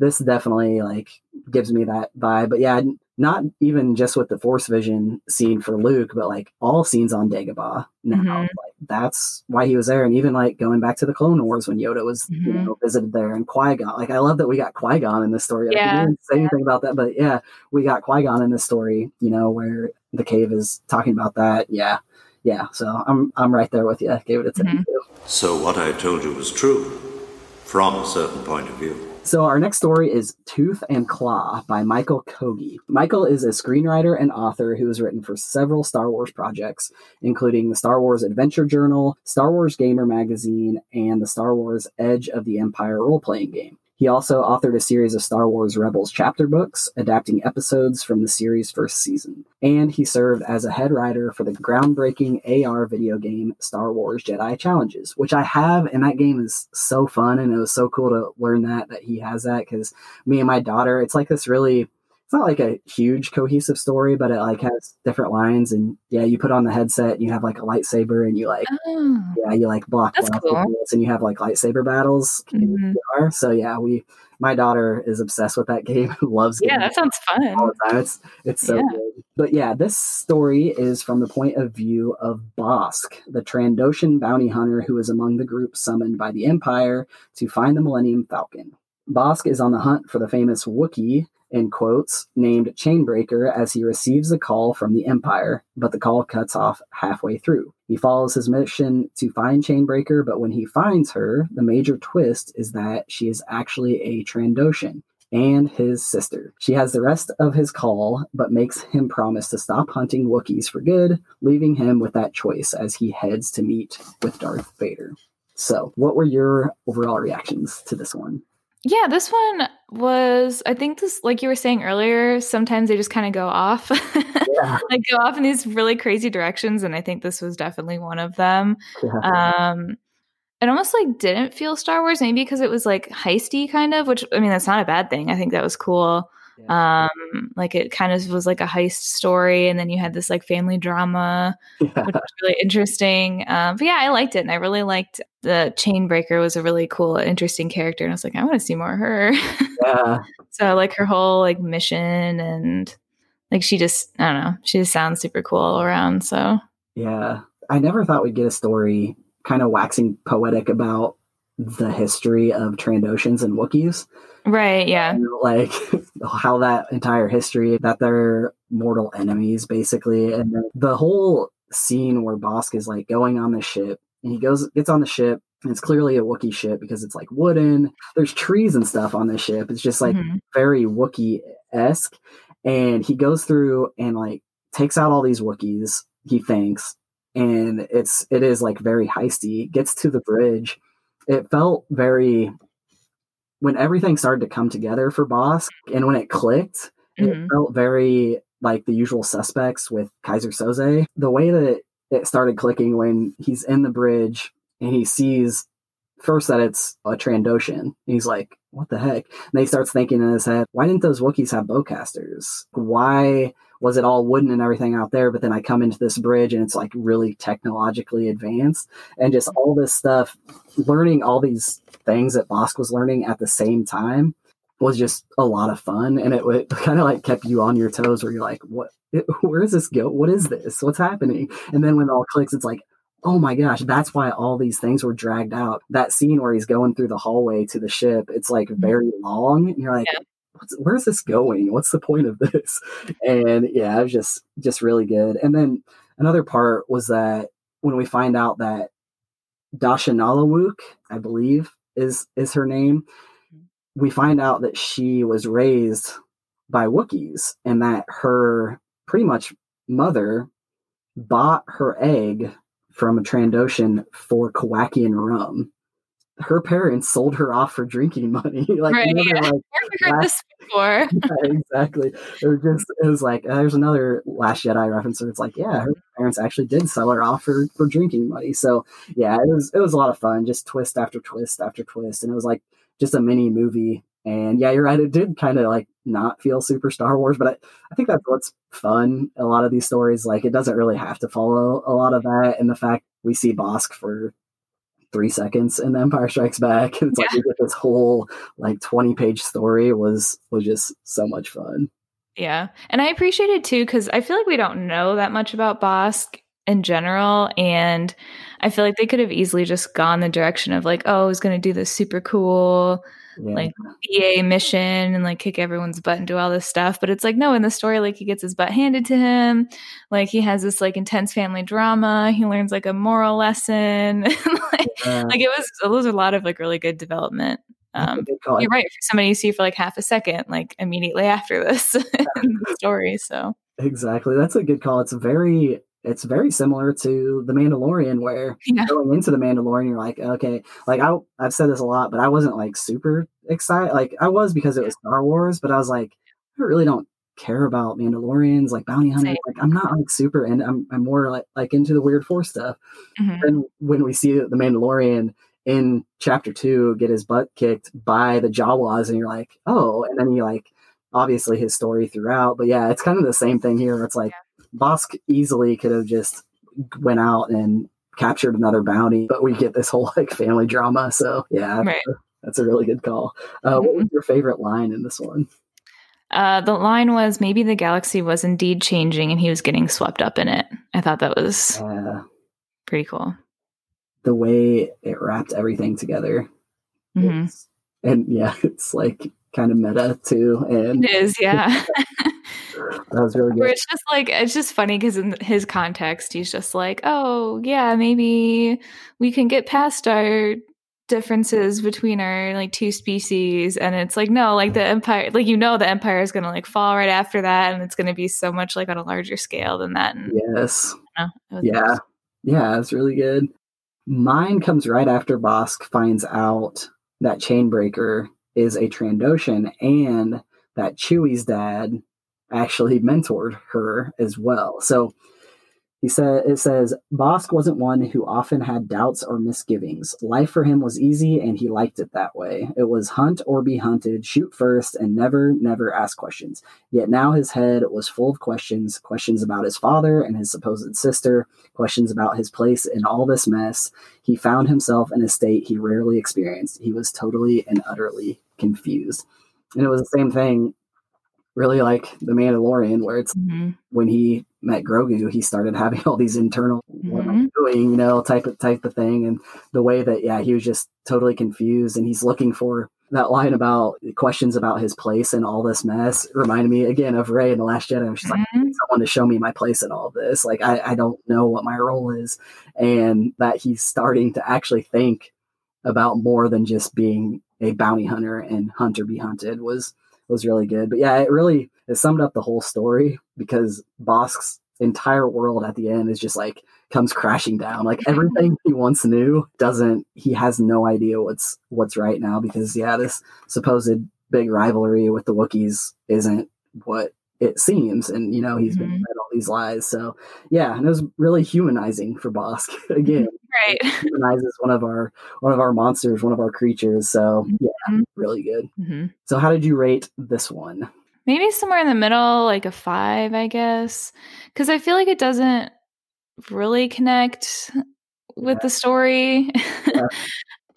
this definitely like gives me that vibe. But yeah, not even just with the Force vision scene for Luke, but like all scenes on Dagobah now, like that's why he was there. And even like going back to the Clone Wars when Yoda was, you know, visited there, and Qui-Gon. Like I love that we got Qui-Gon in this story. Like, we didn't say anything about that, but yeah, we got Qui-Gon in this story. You know, where the cave is talking about that. Yeah. Yeah, so I'm right there with you. I gave it a 10 too. So what I told you was true, from a certain point of view. So our next story is Tooth and Claw by Michael Kogi. Michael is a screenwriter and author who has written for several Star Wars projects, including the Star Wars Adventure Journal, Star Wars Gamer Magazine, and the Star Wars Edge of the Empire role-playing game. He also authored a series of Star Wars Rebels chapter books, adapting episodes from the series' first season. And he served as a head writer for the groundbreaking AR video game Star Wars Jedi Challenges, which I have, and that game is so fun, and it was so cool to learn that he has that, because me and my daughter, it's like this really it's not like a huge cohesive story, but it like has different lines, and yeah, you put on the headset and you have like a lightsaber, and you like yeah, you like block cool. and you have like lightsaber battles. Mm-hmm. So yeah, my daughter is obsessed with that game, loves it. Yeah, that sounds fun. All the time. It's so good. But yeah, this story is from the point of view of Bossk, the Trandoshan bounty hunter who is among the group summoned by the Empire to find the Millennium Falcon. Bossk is on the hunt for the famous Wookiee, in quotes, named Chainbreaker, as he receives a call from the Empire, but the call cuts off halfway through. He follows his mission to find Chainbreaker, but when he finds her, the major twist is that she is actually a Trandoshan and his sister. She has the rest of his call, but makes him promise to stop hunting Wookiees for good, leaving him with that choice as he heads to meet with Darth Vader. So, what were your overall reactions to this one? Yeah, this one was, I think this, like you were saying earlier, sometimes they just kind of go off, like go off in these really crazy directions. And I think this was definitely one of them. Yeah. It almost like didn't feel Star Wars, maybe because it was like heisty kind of, which, I mean, that's not a bad thing. I think that was cool. Yeah. Like it kind of was like a heist story. And then you had this like family drama, which was really interesting. But yeah, I liked it. And I really liked the Chainbreaker was a really cool, interesting character. And I was like, I want to see more of her. Yeah. So like her whole like mission and like, she just, I don't know, she just sounds super cool all around. So yeah, I never thought we'd get a story kind of waxing poetic about the history of Trandoshans and Wookiees. Right, yeah. And, like how that entire history, that they're mortal enemies, basically. And the whole scene where Bossk is like going on the ship, and he gets on the ship, and it's clearly a Wookiee ship because it's like wooden. There's trees and stuff on the ship. It's just like very Wookiee-esque. And he goes through and like takes out all these Wookiees, he thinks. And it is like very heisty. Gets to the bridge. It felt very, when everything started to come together for Bossk and when it clicked, it felt very like The Usual Suspects with Kaiser Soze. The way that it started clicking when he's in the bridge and he sees first that it's a Trandoshan. And he's like, what the heck? And he starts thinking in his head, why didn't those Wookiees have bowcasters? Why was it all wooden and everything out there? But then I come into this bridge and it's like really technologically advanced and just all this stuff, learning all these things that Bossk was learning at the same time was just a lot of fun. And it kind of like kept you on your toes where you're like, where does this go? What is this? What's happening? And then when it all clicks, it's like, oh my gosh, that's why all these things were dragged out. That scene where he's going through the hallway to the ship, it's like very long. And you're like, where's this going? What's the point of this? And yeah, it was just really good. And then another part was that when we find out that Dashanalawuk, I believe is her name, we find out that she was raised by Wookiees and that her pretty much mother bought her egg from a Trandoshan for Kowakian rum. Her parents sold her off for drinking money. Like, right, yeah. Like, I've heard this before. Yeah, exactly. It was like, there's another Last Jedi reference where it's like, yeah, her parents actually did sell her off for drinking money. So yeah, it was a lot of fun, just twist after twist after twist. And it was like just a mini movie. And yeah, you're right. It did kind of like not feel super Star Wars, but I think that's what's fun. A lot of these stories, like it doesn't really have to follow a lot of that. And the fact we see Bossk for 3 seconds in The Empire Strikes Back. It's like you get this whole like 20-page story was just so much fun. Yeah. And I appreciate it too, because I feel like we don't know that much about Bossk in general. And I feel like they could have easily just gone the direction of like, oh, he's going to do this super cool like BA mission and like kick everyone's butt and do all this stuff. But it's like, no, in the story, like he gets his butt handed to him. Like he has this like intense family drama. He learns like a moral lesson. Like it was a lot of like really good development. You're right. For somebody you see for like half a second, like immediately after this story. So exactly. That's a good call. It's very similar to The Mandalorian, where going into The Mandalorian, you're like, okay, like I've said this a lot, but I wasn't like super excited. Like I was because it was Star Wars, but I was like, I really don't care about Mandalorians, like bounty hunters. Like I'm not like super, and I'm more like into the weird Force stuff. Mm-hmm. And when we see The Mandalorian in Chapter 2 get his butt kicked by the Jawas, and you're like, oh, and then he like obviously his story throughout. But yeah, it's kind of the same thing here. It's like Bossk easily could have just went out and captured another bounty, but we get this whole like family drama. So yeah, that's a really good call. What was your favorite line in this one? The line was, maybe the galaxy was indeed changing and he was getting swept up in it. I thought that was pretty cool. The way it wrapped everything together. Mm-hmm. It's like kind of meta too. And it is, yeah. That was really good. Where it's just like, it's just funny because in his context, he's just like, oh yeah, maybe we can get past our differences between our like two species. And it's like, no, like the empire, like, you know, the empire is going to like fall right after that. And it's going to be so much like on a larger scale than that. And, yes. You know, yeah. Yeah. It's really good. Mine comes right after Bossk finds out that Chainbreaker is a Trandoshan and that Chewie's dad actually mentored her as well. So it says, Bossk wasn't one who often had doubts or misgivings. Life for him was easy, and he liked it that way. It was hunt or be hunted, shoot first, and never, never ask questions. Yet now his head was full of questions, questions about his father and his supposed sister, questions about his place in all this mess. He found himself in a state he rarely experienced. He was totally and utterly confused. And it was the same thing, really, like The Mandalorian, where it's when he met Grogu, he started having all these internal what am I doing, you know, type of thing. And the way that, yeah, he was just totally confused, and he's looking for that line about questions about his place and all this mess. It reminded me again of Rae in The Last Jedi. She's like, I need someone to show me my place in all this. Like, I don't know what my role is. And that he's starting to actually think about more than just being a bounty hunter, and hunt or be hunted was really good. But yeah, it summed up the whole story, because Bossk's entire world at the end is just like comes crashing down. Like everything he once knew he has no idea what's right now, because yeah, this supposed big rivalry with the Wookiees isn't what it seems. And you know, he's been fed all these lies. So yeah, and it was really humanizing for Bossk again. Right. Humanizes one of our monsters, one of our creatures. So yeah, really good. So how did you rate this one? Maybe somewhere in the middle, like a 5, I guess. Because I feel like it doesn't really connect with the story. Yeah.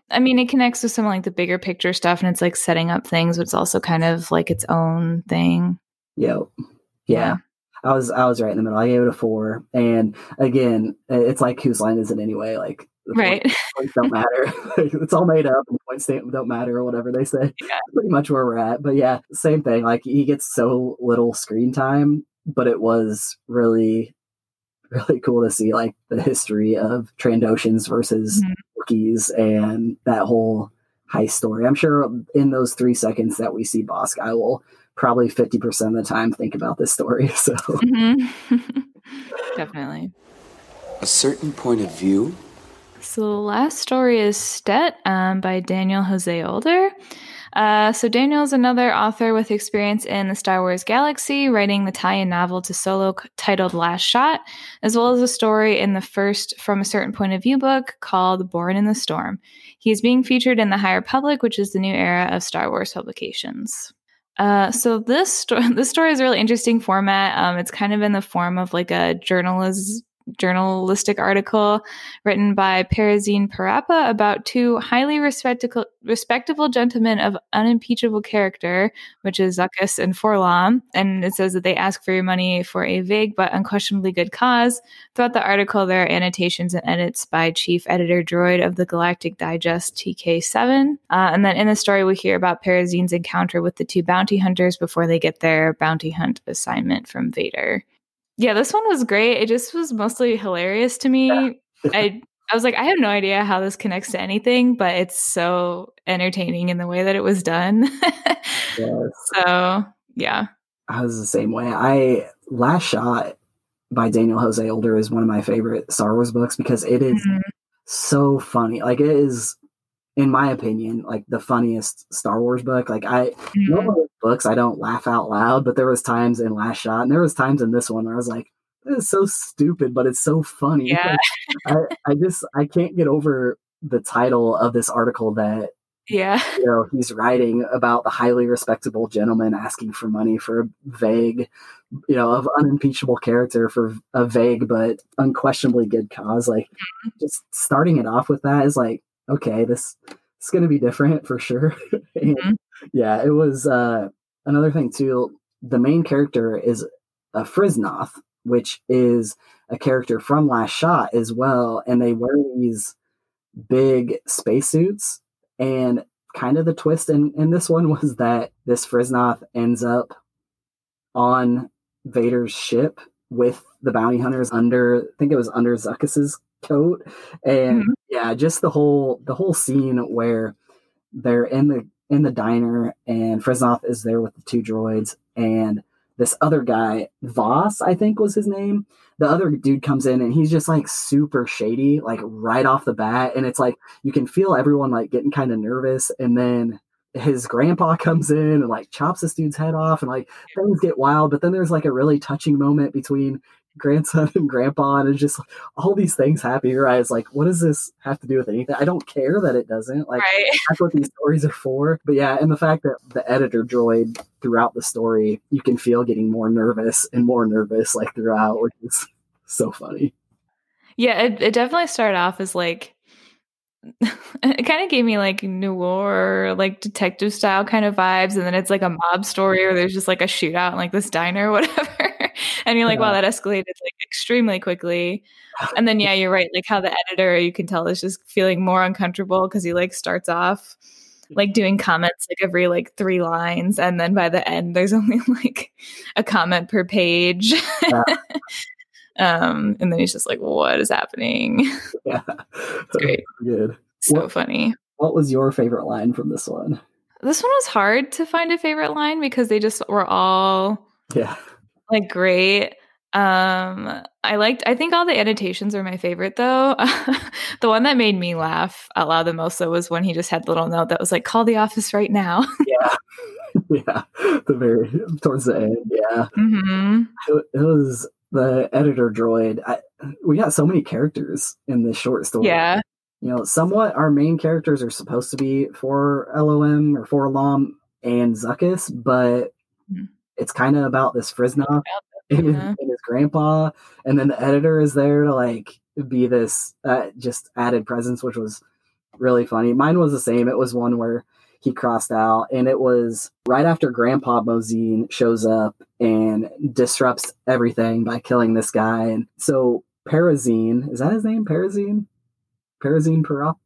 I mean, it connects with some like the bigger picture stuff, and it's like setting up things, but it's also kind of like its own thing. Yep. Yeah. I was right in the middle. I gave it a 4. And again, it's like, whose line is it anyway? Like, the points don't matter. It's all made up, and points don't matter, or whatever they say. Yeah. Pretty much where we're at. But yeah, same thing. Like, he gets so little screen time, but it was really, really cool to see like the history of Trandoshans versus Wookiees and that whole heist story. I'm sure in those 3 seconds that we see Bossk, I will probably 50% of the time think about this story. So definitely A Certain Point of View. So the last story is Stet by Daniel Jose Older. So Daniel's another author with experience in the Star Wars galaxy, writing the tie-in novel to Solo titled Last Shot, as well as a story in the first From a Certain Point of View book called Born in the Storm. He is being featured in the High Republic, which is the new era of Star Wars publications. So this story is a really interesting format. It's kind of in the form of like a journalistic article written by Parazine Parappa about two highly respectable gentlemen of unimpeachable character, which is Zuckus and 4-LOM, and it says that they ask for your money for a vague but unquestionably good cause. Throughout the article, there are annotations and edits by Chief Editor Droid of the Galactic Digest, TK7, and then in the story we hear about Parazine's encounter with the two bounty hunters before they get their bounty hunt assignment from Vader. Yeah, this one was great. It just was mostly hilarious to me. Yeah. I was like, I have no idea how this connects to anything, but it's so entertaining in the way that it was done. Yes. So, yeah. I was the same way. Last Shot by Daniel Jose Older is one of my favorite Star Wars books, because it is so funny. Like, it is, in my opinion, like the funniest Star Wars book. Like normal books, I don't laugh out loud, but there was times in Last Shot and there was times in this one where I was like, this is so stupid, but it's so funny. Yeah. I can't get over the title of this article that Yeah. You know, he's writing about the highly respectable gentleman asking for money for a vague, you know, of unimpeachable character for a vague but unquestionably good cause. Like, just starting it off with that is like, okay, this is going to be different for sure. And, yeah, it was another thing too. The main character is a Friznoth, which is a character from Last Shot as well, and they wear these big spacesuits. And kind of the twist in this one was that this Friznoth ends up on Vader's ship with the bounty hunters under, I think it was under Zuckuss's coat. And yeah, just the whole scene where they're in the diner and Friznoth is there with the two droids, and this other guy, Voss, I think was his name. The other dude comes in and he's just like super shady, like right off the bat. And it's like, you can feel everyone like getting kind of nervous. And then his grandpa comes in and like chops this dude's head off, and like things get wild. But then there's like a really touching moment between grandson and grandpa, and it's just like, all these things happen. Your eyes like, what does this have to do with anything? I don't care that it doesn't. Like, right. That's what these stories are for. But yeah, and the fact that the editor droid throughout the story, you can feel getting more nervous and more nervous like throughout, which is so funny. Yeah, it definitely started off as like it kind of gave me like noir, like detective style kind of vibes, and then it's like a mob story where there's just like a shootout in like this diner or whatever. And you're like, wow, that escalated like extremely quickly. And then, yeah, you're right. Like how the editor, you can tell, is just feeling more uncomfortable because he like starts off like doing comments like every like 3 lines. And then by the end, there's only like a comment per page. Yeah. And then he's just like, what is happening? Yeah. It's great. Good. So funny. What was your favorite line from this one? This one was hard to find a favorite line because they just were all... Yeah. Like great. I think all the annotations are my favorite though. The one that made me laugh out loud the most though was when he just had the little note that was like, call the office right now. Yeah. Yeah. Towards the end. Yeah. Mm-hmm. It was the editor droid. We got so many characters in this short story. Yeah. You know, somewhat our main characters are supposed to be 4-LOM or 4-LOM and Zuckuss, but it's kind of about this Friznoth and his grandpa. And then the editor is there to like be this just added presence, which was really funny. Mine was the same. It was one where he crossed out, and it was right after Grandpa Moseen shows up and disrupts everything by killing this guy. And so Parazine, is that his name? Parazine? Parazine Parappa?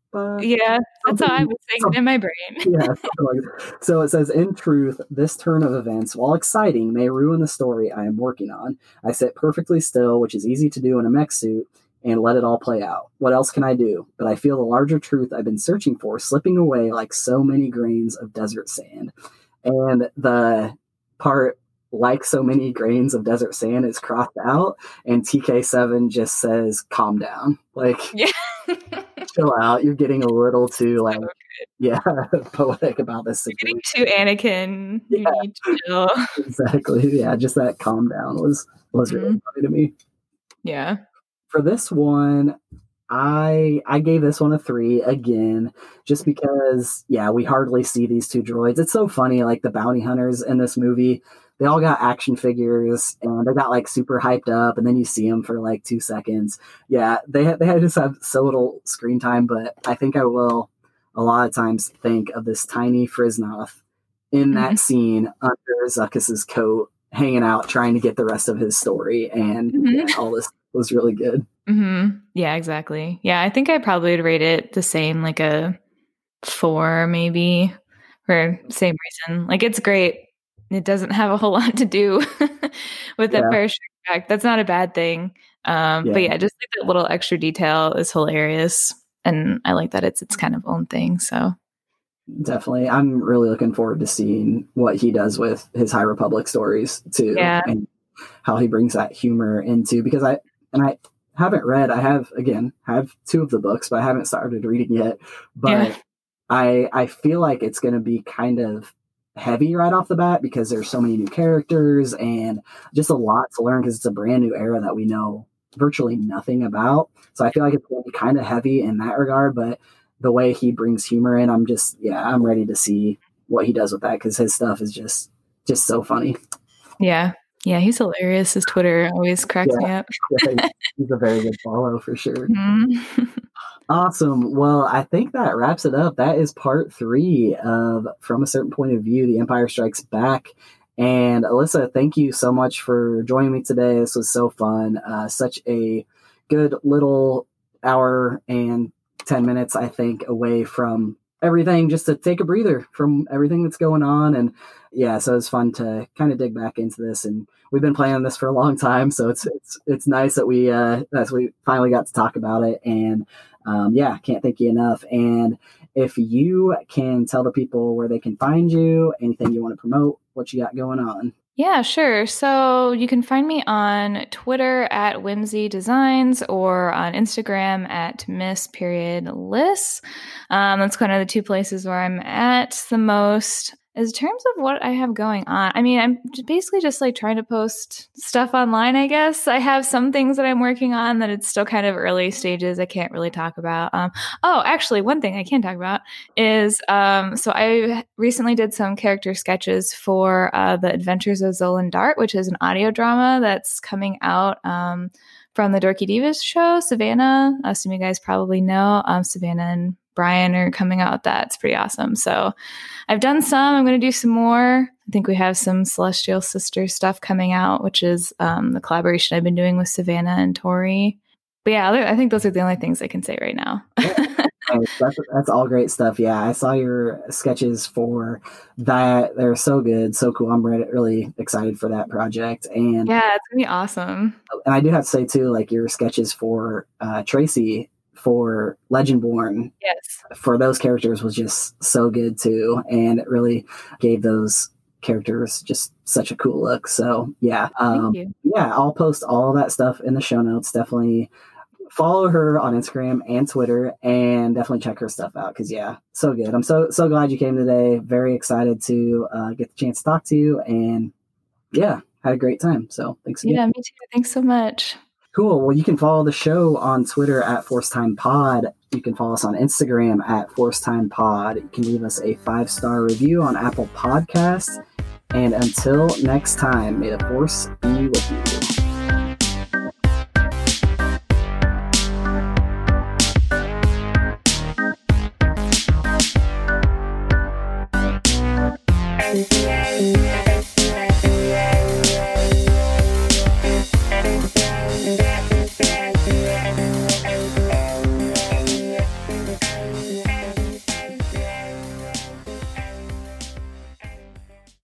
Yeah, that's how I was thinking in my brain. Yeah, like, so it says, in truth, this turn of events, while exciting, may ruin the story I am working on. I sit perfectly still, which is easy to do in a mech suit, and let it all play out. What else can I do? But I feel the larger truth I've been searching for slipping away like so many grains of desert sand. And the part, like so many grains of desert sand, is crossed out, and TK7 just says, calm down. Like, yeah. Chill out. You're getting a little too like, so yeah, poetic about this situation. You're getting too Anakin. Yeah. You need to chill. Exactly. Yeah, just that calm down was really funny to me. Yeah. For this one, I gave this one a 3 again, just because we hardly see these two droids. It's so funny, like the bounty hunters in this movie, they all got action figures and they got like super hyped up, and then you see them for like 2 seconds. Yeah, they just have so little screen time, but I think I will a lot of times think of this tiny Friznoth in that scene under Zuckuss's coat, hanging out, trying to get the rest of his story, and all this was really good. Mm-hmm. Yeah, exactly. Yeah, I think I probably would rate it the same, like a 4 maybe, for same reason. Like, it's great. It doesn't have a whole lot to do with that Empire Strikes Back. That's not a bad thing. But yeah, just like that little extra detail is hilarious, and I like that it's its kind of own thing. So definitely, I'm really looking forward to seeing what he does with his High Republic stories too, and how he brings that humor into. Because I haven't read. I have 2 of the books, but I haven't started reading yet. But I feel like it's going to be kind of heavy right off the bat because there's so many new characters and just a lot to learn, because it's a brand new era that we know virtually nothing about. So I feel like it's going to be kind of heavy in that regard, but the way he brings humor in, I'm just, I'm ready to see what he does with that, because his stuff is just so funny. Yeah. Yeah, he's hilarious. His Twitter always cracks me up. He's a very good follow for sure. Mm-hmm. Awesome. Well, I think that wraps it up. That is part 3 of From a Certain Point of View, The Empire Strikes Back. And Alyssa, thank you so much for joining me today. This was so fun. Such a good little hour and 10 minutes, I think, away from everything, just to take a breather from everything that's going on. And so it's fun to kind of dig back into this, and we've been playing this for a long time, so it's nice that we finally got to talk about it. And can't thank you enough. And if you can tell the people where they can find you, anything you want to promote, what you got going on. Yeah, sure. So you can find me on Twitter at Whimsy Designs, or on Instagram at Miss.Liss. That's kind of the two places where I'm at the most. In terms of what I have going on, I mean, I'm basically just like trying to post stuff online, I guess. I have some things that I'm working on that it's still kind of early stages. I can't really talk about. Actually, one thing I can talk about is, so I recently did some character sketches for The Adventures of Zolan Dart, which is an audio drama that's coming out from the Dorky Divas show, Savannah. I assume you guys probably know Savannah and Brian are coming out with that. It's pretty awesome. So I've done some. I'm going to do some more. I think we have some Celestial Sister stuff coming out, which is the collaboration I've been doing with Savannah and Tori. But yeah, I think those are the only things I can say right now. That's all great stuff. Yeah, I saw your sketches for that. They're so good, so cool. I'm really excited for that project. And yeah, it's going to be awesome. And I do have to say too, like your sketches for Tracy for Legendborn, for those characters was just so good too, and it really gave those characters just such a cool look. So I'll post all that stuff in the show notes. Definitely follow her on Instagram and Twitter, and definitely check her stuff out, because so good. I'm so glad you came today. Very excited to get the chance to talk to you, and had a great time. So thanks again. Yeah, me too. Thanks so much. Cool. Well, you can follow the show on Twitter at ForceTimePod. You can follow us on Instagram at ForceTimePod. You can leave us a 5-star review on Apple Podcasts. And until next time, may the Force be with you.